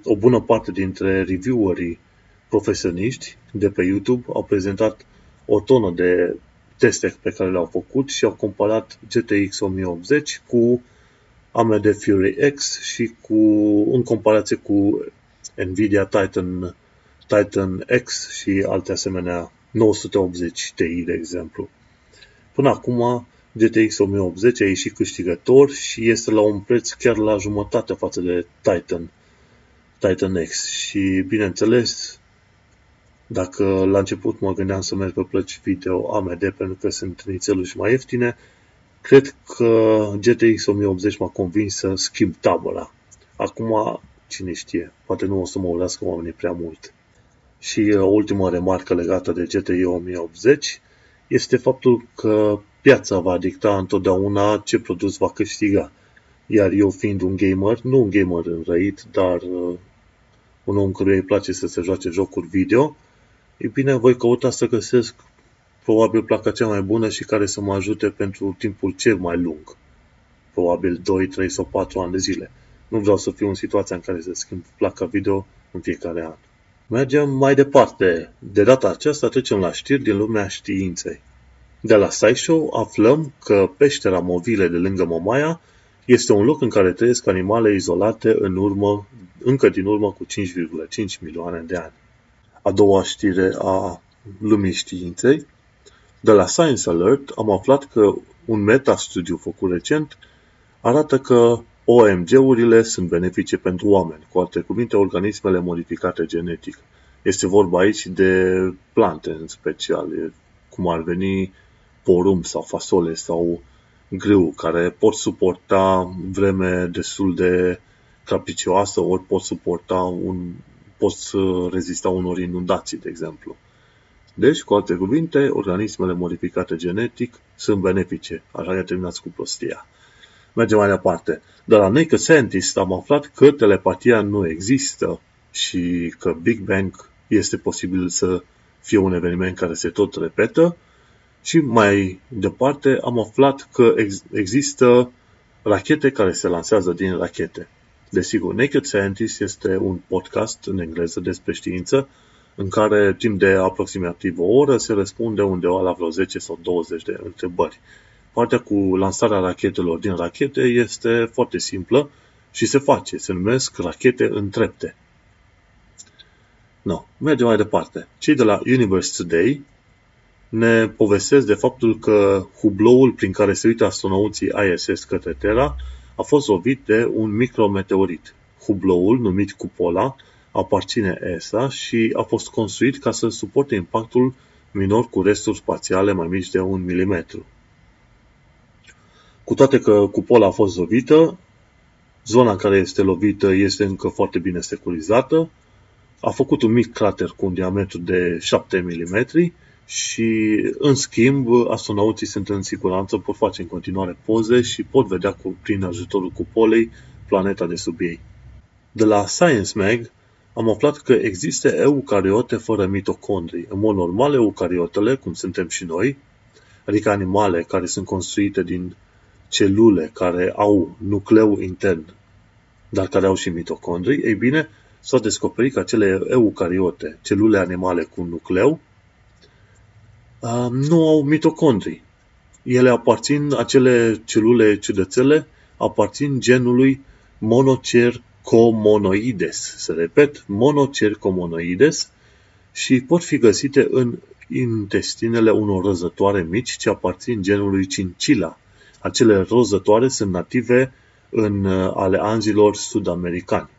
O bună parte dintre reviewerii profesioniști de pe YouTube au prezentat o tonă de teste pe care le-au făcut și au comparat GTX 1080 cu AMD Fury X și în comparație cu Nvidia Titan X și alte asemenea 980 Ti, de exemplu. Până acum, GTX 1080 a ieșit câștigător și este la un preț chiar la jumătate față de Titan X. Și, bineînțeles, dacă la început mă gândeam să merg pe plăci video AMD pentru că sunt nițelul și mai ieftine, cred că GTX 1080 m-a convins să schimb tabăra. Acum, cine știe, poate nu o să mă urească oamenii prea mult. Și o ultimă remarcă legată de GTX 1080 este faptul că piața va dicta întotdeauna ce produs va câștiga. Iar eu fiind un gamer, nu un gamer înrăit, dar un om căruia îi place să se joace jocuri video, e bine, voi căuta să găsesc probabil placa cea mai bună și care să mă ajute pentru timpul cel mai lung. Probabil 2, 3 sau 4 ani de zile. Nu vreau să fiu în situația în care să schimb placa video în fiecare an. Mergem mai departe. De data aceasta trecem la știri din lumea științei. De la SciShow aflăm că peștera Movile de lângă Mamaia este un loc în care trăiesc animale izolate încă din urmă cu 5,5 milioane de ani. A doua știre a lumii științei. De la Science Alert am aflat că un meta-studiu făcut recent arată că OMG-urile sunt benefice pentru oameni, cu alte cuvinte, organismele modificate genetic. Este vorba aici de plante în special, cum ar veni porumb sau fasole sau grâu, care pot suporta vreme destul de capricioasă, ori pot rezista unor inundații, de exemplu. Deci, cu alte cuvinte, organismele modificate genetic sunt benefice, așa că terminați cu prostia. Mergem mai departe. De la Naked Scientist am aflat că telepatia nu există și că Big Bang este posibil să fie un eveniment care se tot repetă. Și mai departe am aflat că există rachete care se lansează din rachete. Desigur, Naked Scientist este un podcast în engleză despre știință, în care timp de aproximativ o oră se răspunde undeva la vreo 10 sau 20 de întrebări. Partea cu lansarea rachetelor din rachete este foarte simplă și se face. Se numesc rachete în trepte. No, mergem mai departe. Cei de la Universe Today ne povestesc de faptul că hubloul prin care se uită astronauții ISS către Terra a fost lovit de un micrometeorit. Hubloul, numit cupola, aparține ESA și a fost construit ca să suporte impactul minor cu resturi spațiale mai mici de 1 mm. Cu toate că cupola a fost lovită, zona care este lovită este încă foarte bine securizată, a făcut un mic crater cu un diametru de 7 mm și, în schimb, astronauții sunt în siguranță, pot face în continuare poze și pot vedea prin ajutorul cupolei planeta de sub ei. De la Science Mag am aflat că există eucariote fără mitocondrii. În mod normal, eucariotele, cum suntem și noi, adică animale care sunt construite din celule care au nucleu intern, dar care au și mitocondrii, ei bine, s-a descoperit că acele eucariote, celule animale cu nucleu, nu au mitocondrii. Ele aparțin, acele celule ciudățele, aparțin genului monocercomonoides. Se repet, monocercomonoides și pot fi găsite în intestinele unor răzătoare mici ce aparțin genului cincila. Acele rozătoare sunt native ale anzilor sud-americani.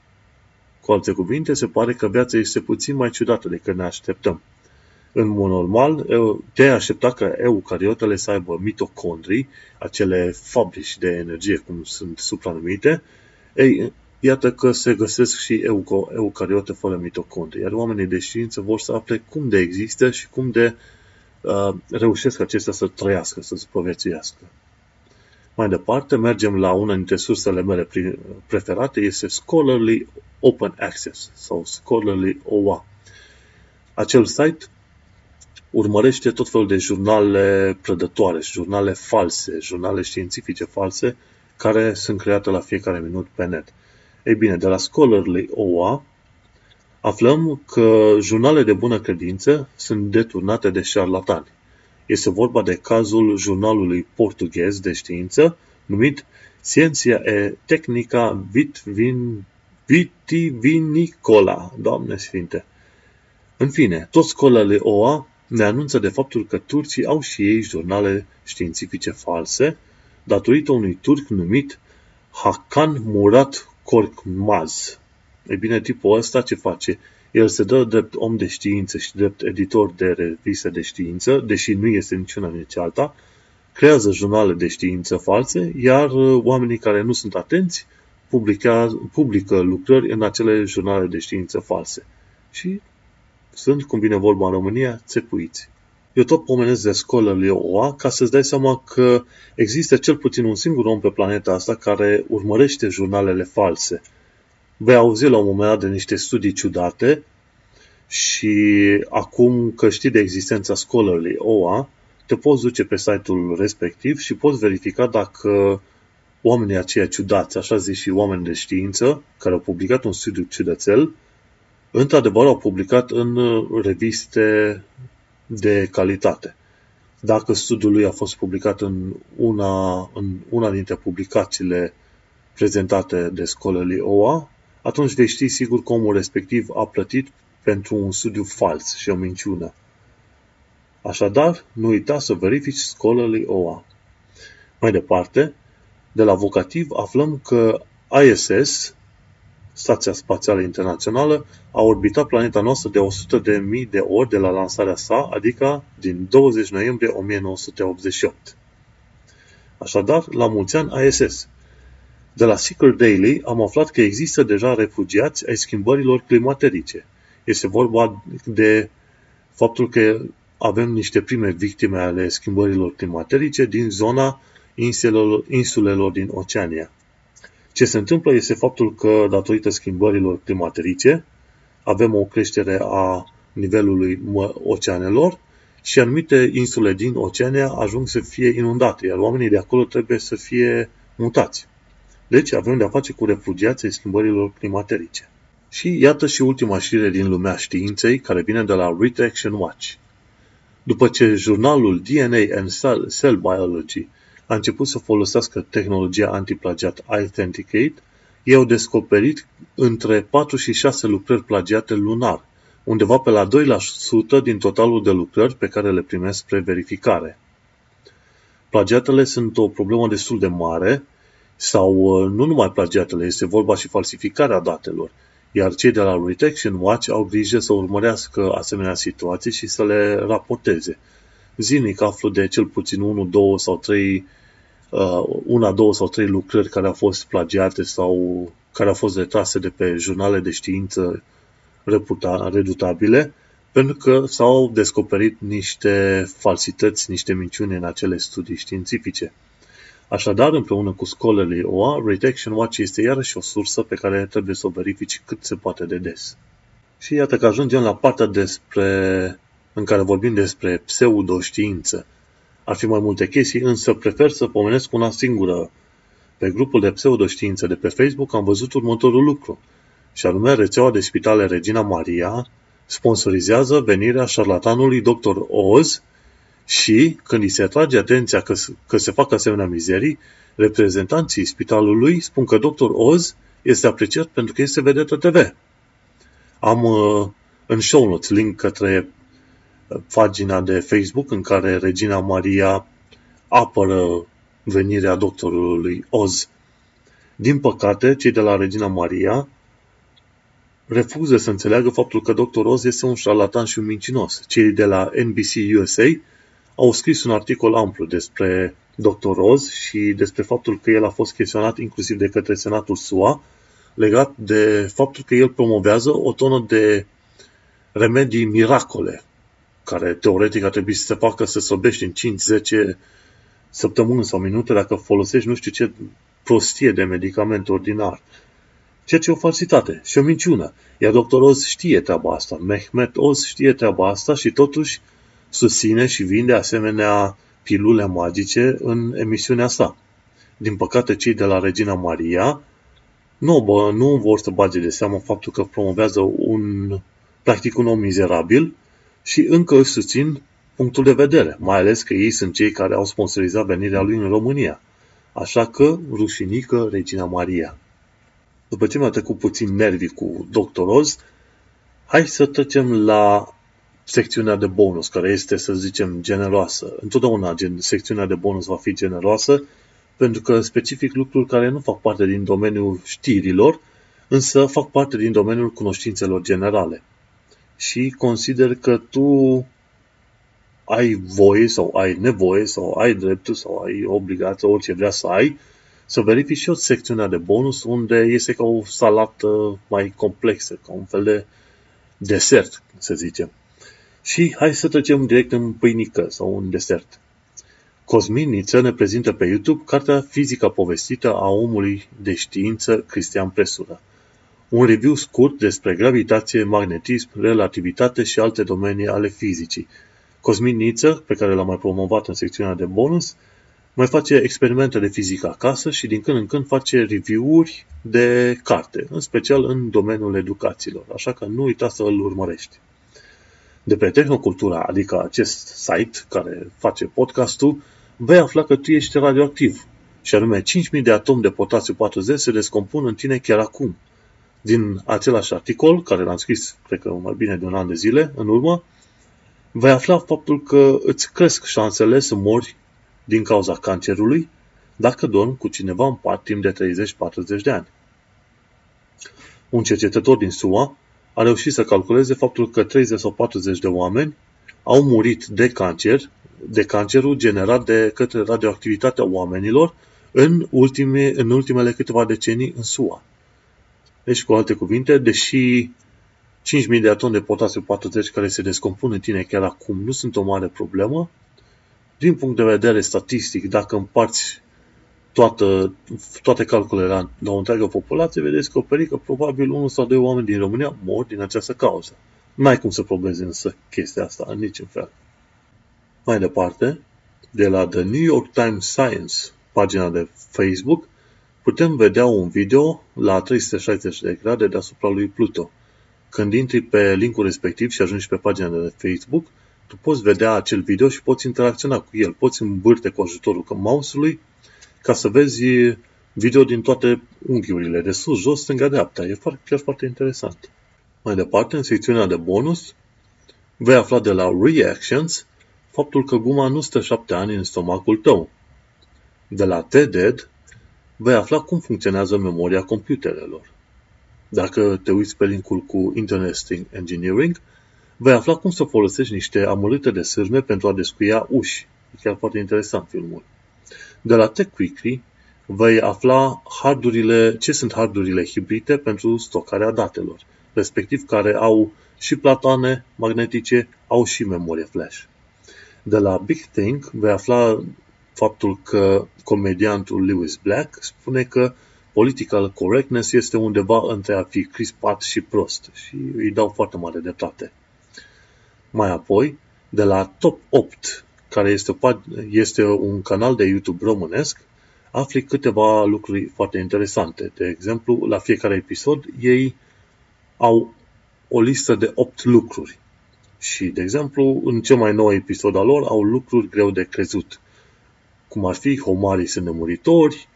Cu alte cuvinte, se pare că viața este puțin mai ciudată decât ne așteptăm. În mod normal, te-ai aștepta că eucariotele să aibă mitocondrii, acele fabrici de energie, cum sunt supranumite. Ei, iată că se găsesc și eucariote fără mitocondrii, iar oamenii de știință vor să afle cum de există și cum de reușesc acestea să trăiască, să supraviețuiască. Mai departe, mergem la una dintre sursele mele preferate, este Scholarly Open Access sau Scholarly OA. Acel site urmărește tot felul de jurnale prădătoare, jurnale false, jurnale științifice false, care sunt create la fiecare minut pe net. Ei bine, de la Scholarly OA aflăm că jurnale de bună credință sunt deturnate de șarlatani. Este vorba de cazul jurnalului portughez de știință numit Ciencia e Tehnica Vitivinicola. Doamne sfinte! În fine, toți Scholarly OA ne anunță de faptul că turcii au și ei jurnale științifice false, datorită unui turc numit Hakan Murat Korkmaz. E bine, tipul ăsta ce face? El se dă drept om de știință și drept editor de reviste de știință, deși nu este niciuna nici alta, creează jurnale de știință false, iar oamenii care nu sunt atenți publică lucrări în acele jurnale de știință false. Și sunt, cum vine vorba în România, țepuiți. Eu tot pomenesc de Scholarly OA ca să-ți dai seama că există cel puțin un singur om pe planeta asta care urmărește jurnalele false. Vei auzi la un moment dat de niște studii ciudate și acum că știi de existența Scholarly OA, te poți duce pe site-ul respectiv și poți verifica dacă oamenii aceia ciudați, așa zici și oameni de știință, care au publicat un studiu ciudățel, într-adevăr au publicat în reviste de calitate. Dacă studiul lui a fost publicat în una dintre publicațiile prezentate de Scholarly OA, atunci vei ști sigur că omul respectiv a plătit pentru un studiu fals și o minciună. Așadar, nu uita să verifici Scholarly OA. Mai departe, de la vocativ aflăm că ISS, Stația Spațială Internațională, a orbitat planeta noastră de 100.000 de ori de la lansarea sa, adică din 20 noiembrie 1988. Așadar, la mulți ani ISS! De la Seeker Daily am aflat că există deja refugiați ai schimbărilor climaterice. Este vorba de faptul că avem niște prime victime ale schimbărilor climaterice din zona insulelor din Oceania. Ce se întâmplă este faptul că, datorită schimbărilor climaterice, avem o creștere a nivelului oceanelor și anumite insule din Oceania ajung să fie inundate, iar oamenii de acolo trebuie să fie mutați. Deci avem de-a face cu refugiații schimbărilor climaterice. Și iată și ultima știre din lumea științei, care vine de la Retraction Watch. După ce jurnalul DNA and Cell Biology a început să folosească tehnologia antiplagiat Authenticate, ei au descoperit între 4 și 6 lucrări plagiate lunar, undeva pe la 2% din totalul de lucrări pe care le primesc spre verificare. Plagiatele sunt o problemă destul de mare, sau nu numai plagiatele, este vorba și falsificarea datelor, iar cei de la Retraction Watch au grijă să urmărească asemenea situații și să le raporteze. Zilnic aflu de cel puțin 1, 2 sau 3 lucrări care au fost plagiate sau care au fost retrase de pe jurnale de știință redutabile, pentru că s-au descoperit niște falsități, niște minciuni în acele studii științifice. Așadar, împreună cu Scholarly OA, Retraction Watch este iarăși o sursă pe care trebuie să o verifici cât se poate de des. Și iată că ajungem la partea în care vorbim despre pseudoștiință. Ar fi mai multe chestii, însă prefer să pomenesc una singură. Pe grupul de pseudoștiință de pe Facebook am văzut următorul lucru, și anume rețeaua de spitale Regina Maria sponsorizează venirea șarlatanului Dr. Oz și, când îi se atrage atenția că se fac asemenea mizerii, reprezentanții spitalului spun că Dr. Oz este apreciat pentru că este vedetă TV. Am în show notes link către pagina de Facebook în care Regina Maria apără venirea doctorului Oz. Din păcate, cei de la Regina Maria refuză să înțeleagă faptul că Dr. Oz este un șarlatan și un mincinos. Cei de la NBC USA au scris un articol amplu despre Dr. Oz și despre faptul că el a fost chestionat inclusiv de către Senatul SUA legat de faptul că el promovează o tonă de remedii miracole, care teoretic ar trebui să se facă să sobești în 5-10 săptămâni sau minute dacă folosești nu știu ce prostie de medicament ordinar. Ceea ce e o falsitate și o minciună. Iar Dr. Oz știe treaba asta, Mehmet Oz știe treaba asta și totuși susține și vinde asemenea pilule magice în emisiunea sa. Din păcate, cei de la Regina Maria nu vor să bage de seamă faptul că promovează practic un om mizerabil și încă își susțin punctul de vedere, mai ales că ei sunt cei care au sponsorizat venirea lui în România. Așa că, rușinică Regina Maria. După ce mi-a trecut puțin nervii cu Dr. Oz, hai să trecem la secțiunea de bonus, care este, să zicem, generoasă. Întotdeauna secțiunea de bonus va fi generoasă, pentru că specific lucruri care nu fac parte din domeniul știrilor, însă fac parte din domeniul cunoștințelor generale. Și consider că tu ai voie sau ai nevoie sau ai dreptul sau ai obligația, orice vrea să ai, să verifici și o secțiune de bonus unde este ca o salată mai complexă, ca un fel de desert, să zicem. Și hai să trecem direct în pâinică sau în desert. Cosmin Niță ne prezintă pe YouTube cartea Fizica povestită a omului de știință Cristian Presură. Un review scurt despre gravitație, magnetism, relativitate și alte domenii ale fizicii. Cosmin Niță, pe care l-am mai promovat în secțiunea de bonus, mai face experimente de fizică acasă și din când în când face review-uri de carte, în special în domeniul educațiilor, așa că nu uita să îl urmărești. De pe Tehnocultura, adică acest site care face podcastul, vei afla că tu ești radioactiv, și anume 5.000 de atomi de potasiu 40 se descompun în tine chiar acum. Din același articol, care l-am scris, cred că mai bine de un an de zile în urmă, vei afla faptul că îți cresc șansele să mori din cauza cancerului dacă dormi cu cineva în pat timp de 30-40 de ani. Un cercetător din SUA a reușit să calculeze faptul că 30 sau 40 de oameni au murit de cancerul generat de către radioactivitatea oamenilor în ultimele câteva decenii în SUA. Deci, cu alte cuvinte, deși 5.000 de atomi de potasiu 40 care se descompun în tine chiar acum nu sunt o mare problemă, din punct de vedere statistic, dacă împarți toate calculele la o întreagă populație, vei descoperi că probabil 1 sau 2 oameni din România mor din această cauză. N-ai cum să probezi însă chestia asta, în niciun fel. Mai departe, de la The New York Times Science, pagina de Facebook, putem vedea un video la 360 de grade deasupra lui Pluto. Când intri pe linkul respectiv și ajungi pe pagina de Facebook, tu poți vedea acel video și poți interacționa cu el. Poți îmbârte cu ajutorul mouse-ului ca să vezi video din toate unghiurile, de sus, jos, stânga-dreapta. E chiar foarte interesant. Mai departe, în secțiunea de bonus, vei afla de la Reactions faptul că guma nu stă 7 ani în stomacul tău. De la TED-Ed vei afla cum funcționează memoria computerelor. Dacă te uiți pe linkul cu Interesting Engineering, vei afla cum să folosești niște amărâte de sârme pentru a descuia uși. E chiar foarte interesant filmul. De la Tech Weekly vei afla ce sunt hardurile hibride pentru stocarea datelor, respectiv care au și platane magnetice, au și memorie flash. De la Big Think vei afla faptul că comediantul Lewis Black spune că political correctness este undeva între a fi crispat și prost și îi dau foarte mare dreptate. Mai apoi, de la Top 8, care este un canal de YouTube românesc, afli câteva lucruri foarte interesante. De exemplu, la fiecare episod ei au o listă de 8 lucruri și, de exemplu, în cel mai nou episod al lor au lucruri greu de crezut, cum ar fi homarii sunt nemuritori,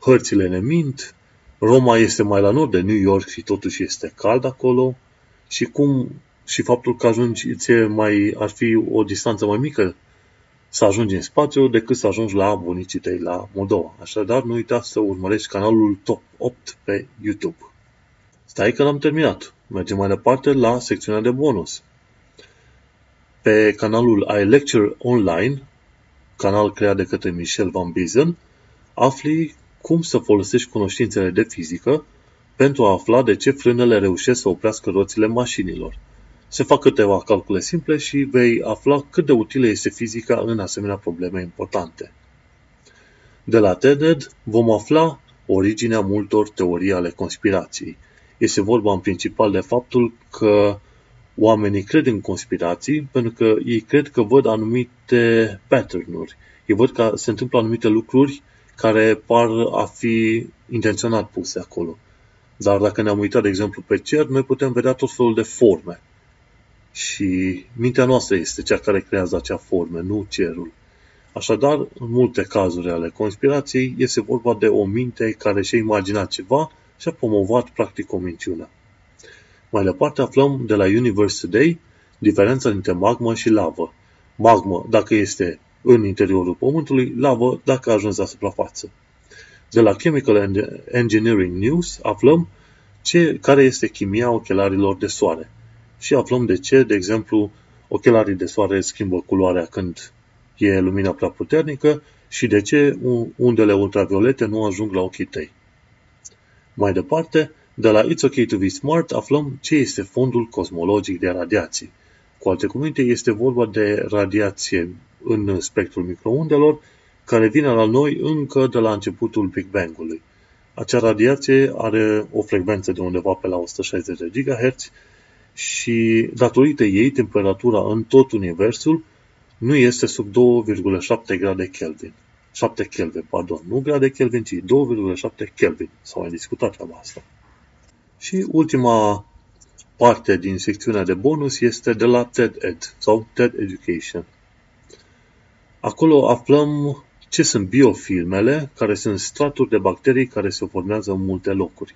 hărțile ne mint, Roma este mai la nord de New York și totuși este cald acolo și faptul că ar fi o distanță mai mică să ajungi în spațiu decât să ajungi la bunicii tăi la Moldova. Așadar, nu uita să urmărești canalul Top 8 pe YouTube. Stai că l-am terminat. Mergem mai departe la secțiunea de bonus. Pe canalul iLecture Online, canal creat de către Michel van Biezen, afli cum să folosești cunoștințele de fizică pentru a afla de ce frânele reușesc să oprească roțile mașinilor. Se fac câteva calcule simple și vei afla cât de utilă este fizica în asemenea probleme importante. De la TED-Ed vom afla originea multor teorii ale conspirației. Este vorba în principal de faptul că oamenii cred în conspirații pentru că ei cred că văd anumite pattern-uri. Ei văd că se întâmplă anumite lucruri care par a fi intenționat puse acolo. Dar dacă ne-am uitat, de exemplu, pe cer, noi putem vedea tot felul de forme. Și mintea noastră este cea care creează acea forme, nu cerul. Așadar, în multe cazuri ale conspirației, este vorba de o minte care și-a imaginat ceva și-a promovat practic o minciună. Mai departe aflăm de la Universe Today diferența dintre magmă și lavă. Magmă dacă este în interiorul Pământului, lavă dacă ajunge la suprafață. De la Chemical Engineering News aflăm care este chimia ochelarilor de soare. Și aflăm de ce, de exemplu, ochelarii de soare schimbă culoarea când e lumina prea puternică și de ce undele ultraviolete nu ajung la ochii tăi. Mai departe, de la It's OK to be Smart aflăm ce este fondul cosmologic de radiații. Cu alte cuvinte, este vorba de radiație în spectrul microundelor care vine la noi încă de la începutul Big Bang-ului. Acea radiație are o frecvență de undeva pe la 160 de GHz și datorită ei, temperatura în tot universul nu este sub 2,7 grade Kelvin. 7 Kelvin, pardon, nu grade Kelvin, ci 2,7 Kelvin. S-a mai discutat treaba asta. Și ultima parte din secțiunea de bonus este de la TED-Ed sau TED Education. Acolo aflăm ce sunt biofilmele, care sunt straturi de bacterii care se formează în multe locuri.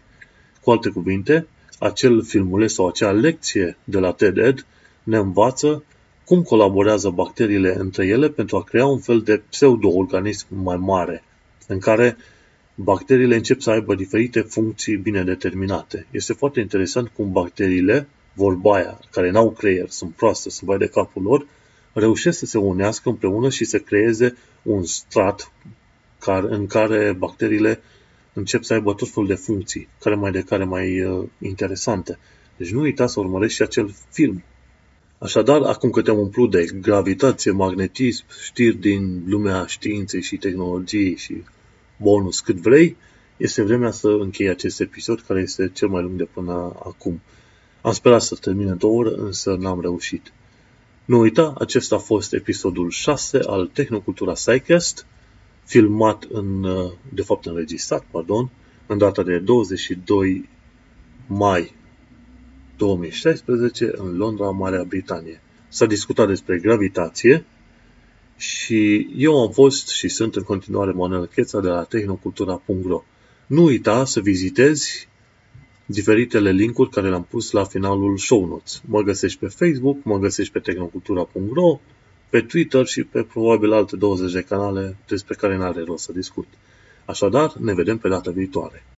Cu alte cuvinte, acel filmuleț sau acea lecție de la TED-Ed ne învață cum colaborează bacteriile între ele pentru a crea un fel de pseudo-organism mai mare, în care bacteriile încep să aibă diferite funcții bine determinate. Este foarte interesant cum bacteriile, vorba aia, care n-au creier, sunt proaste, sunt vai de capul lor, reușesc să se unească împreună și să creeze un strat în care bacteriile încep să aibă tot felul de funcții, care mai interesante. Deci nu uita să urmărești și acel film. Așadar, acum că te-am umplut de gravitație, magnetism, știri din lumea științei și tehnologiei și bonus cât vrei, este vremea să închei acest episod, care este cel mai lung de până acum. Am sperat să termine 2 ore, însă n-am reușit. Nu uita, acesta a fost episodul 6 al Tehnocultura Psycast, filmat înregistrat, în data de 22 mai 2016 în Londra, Marea Britanie. S-a discutat despre gravitație și eu am fost și sunt în continuare Manuel Cheța de la tehnocultura.ro. Nu uita să vizitezi diferitele linkuri care le-am pus la finalul show notes. Mă găsești pe Facebook, mă găsești pe tehnocultura.ro, pe Twitter și pe probabil alte 20 de canale despre care n-are rost să discut. Așadar, ne vedem pe data viitoare.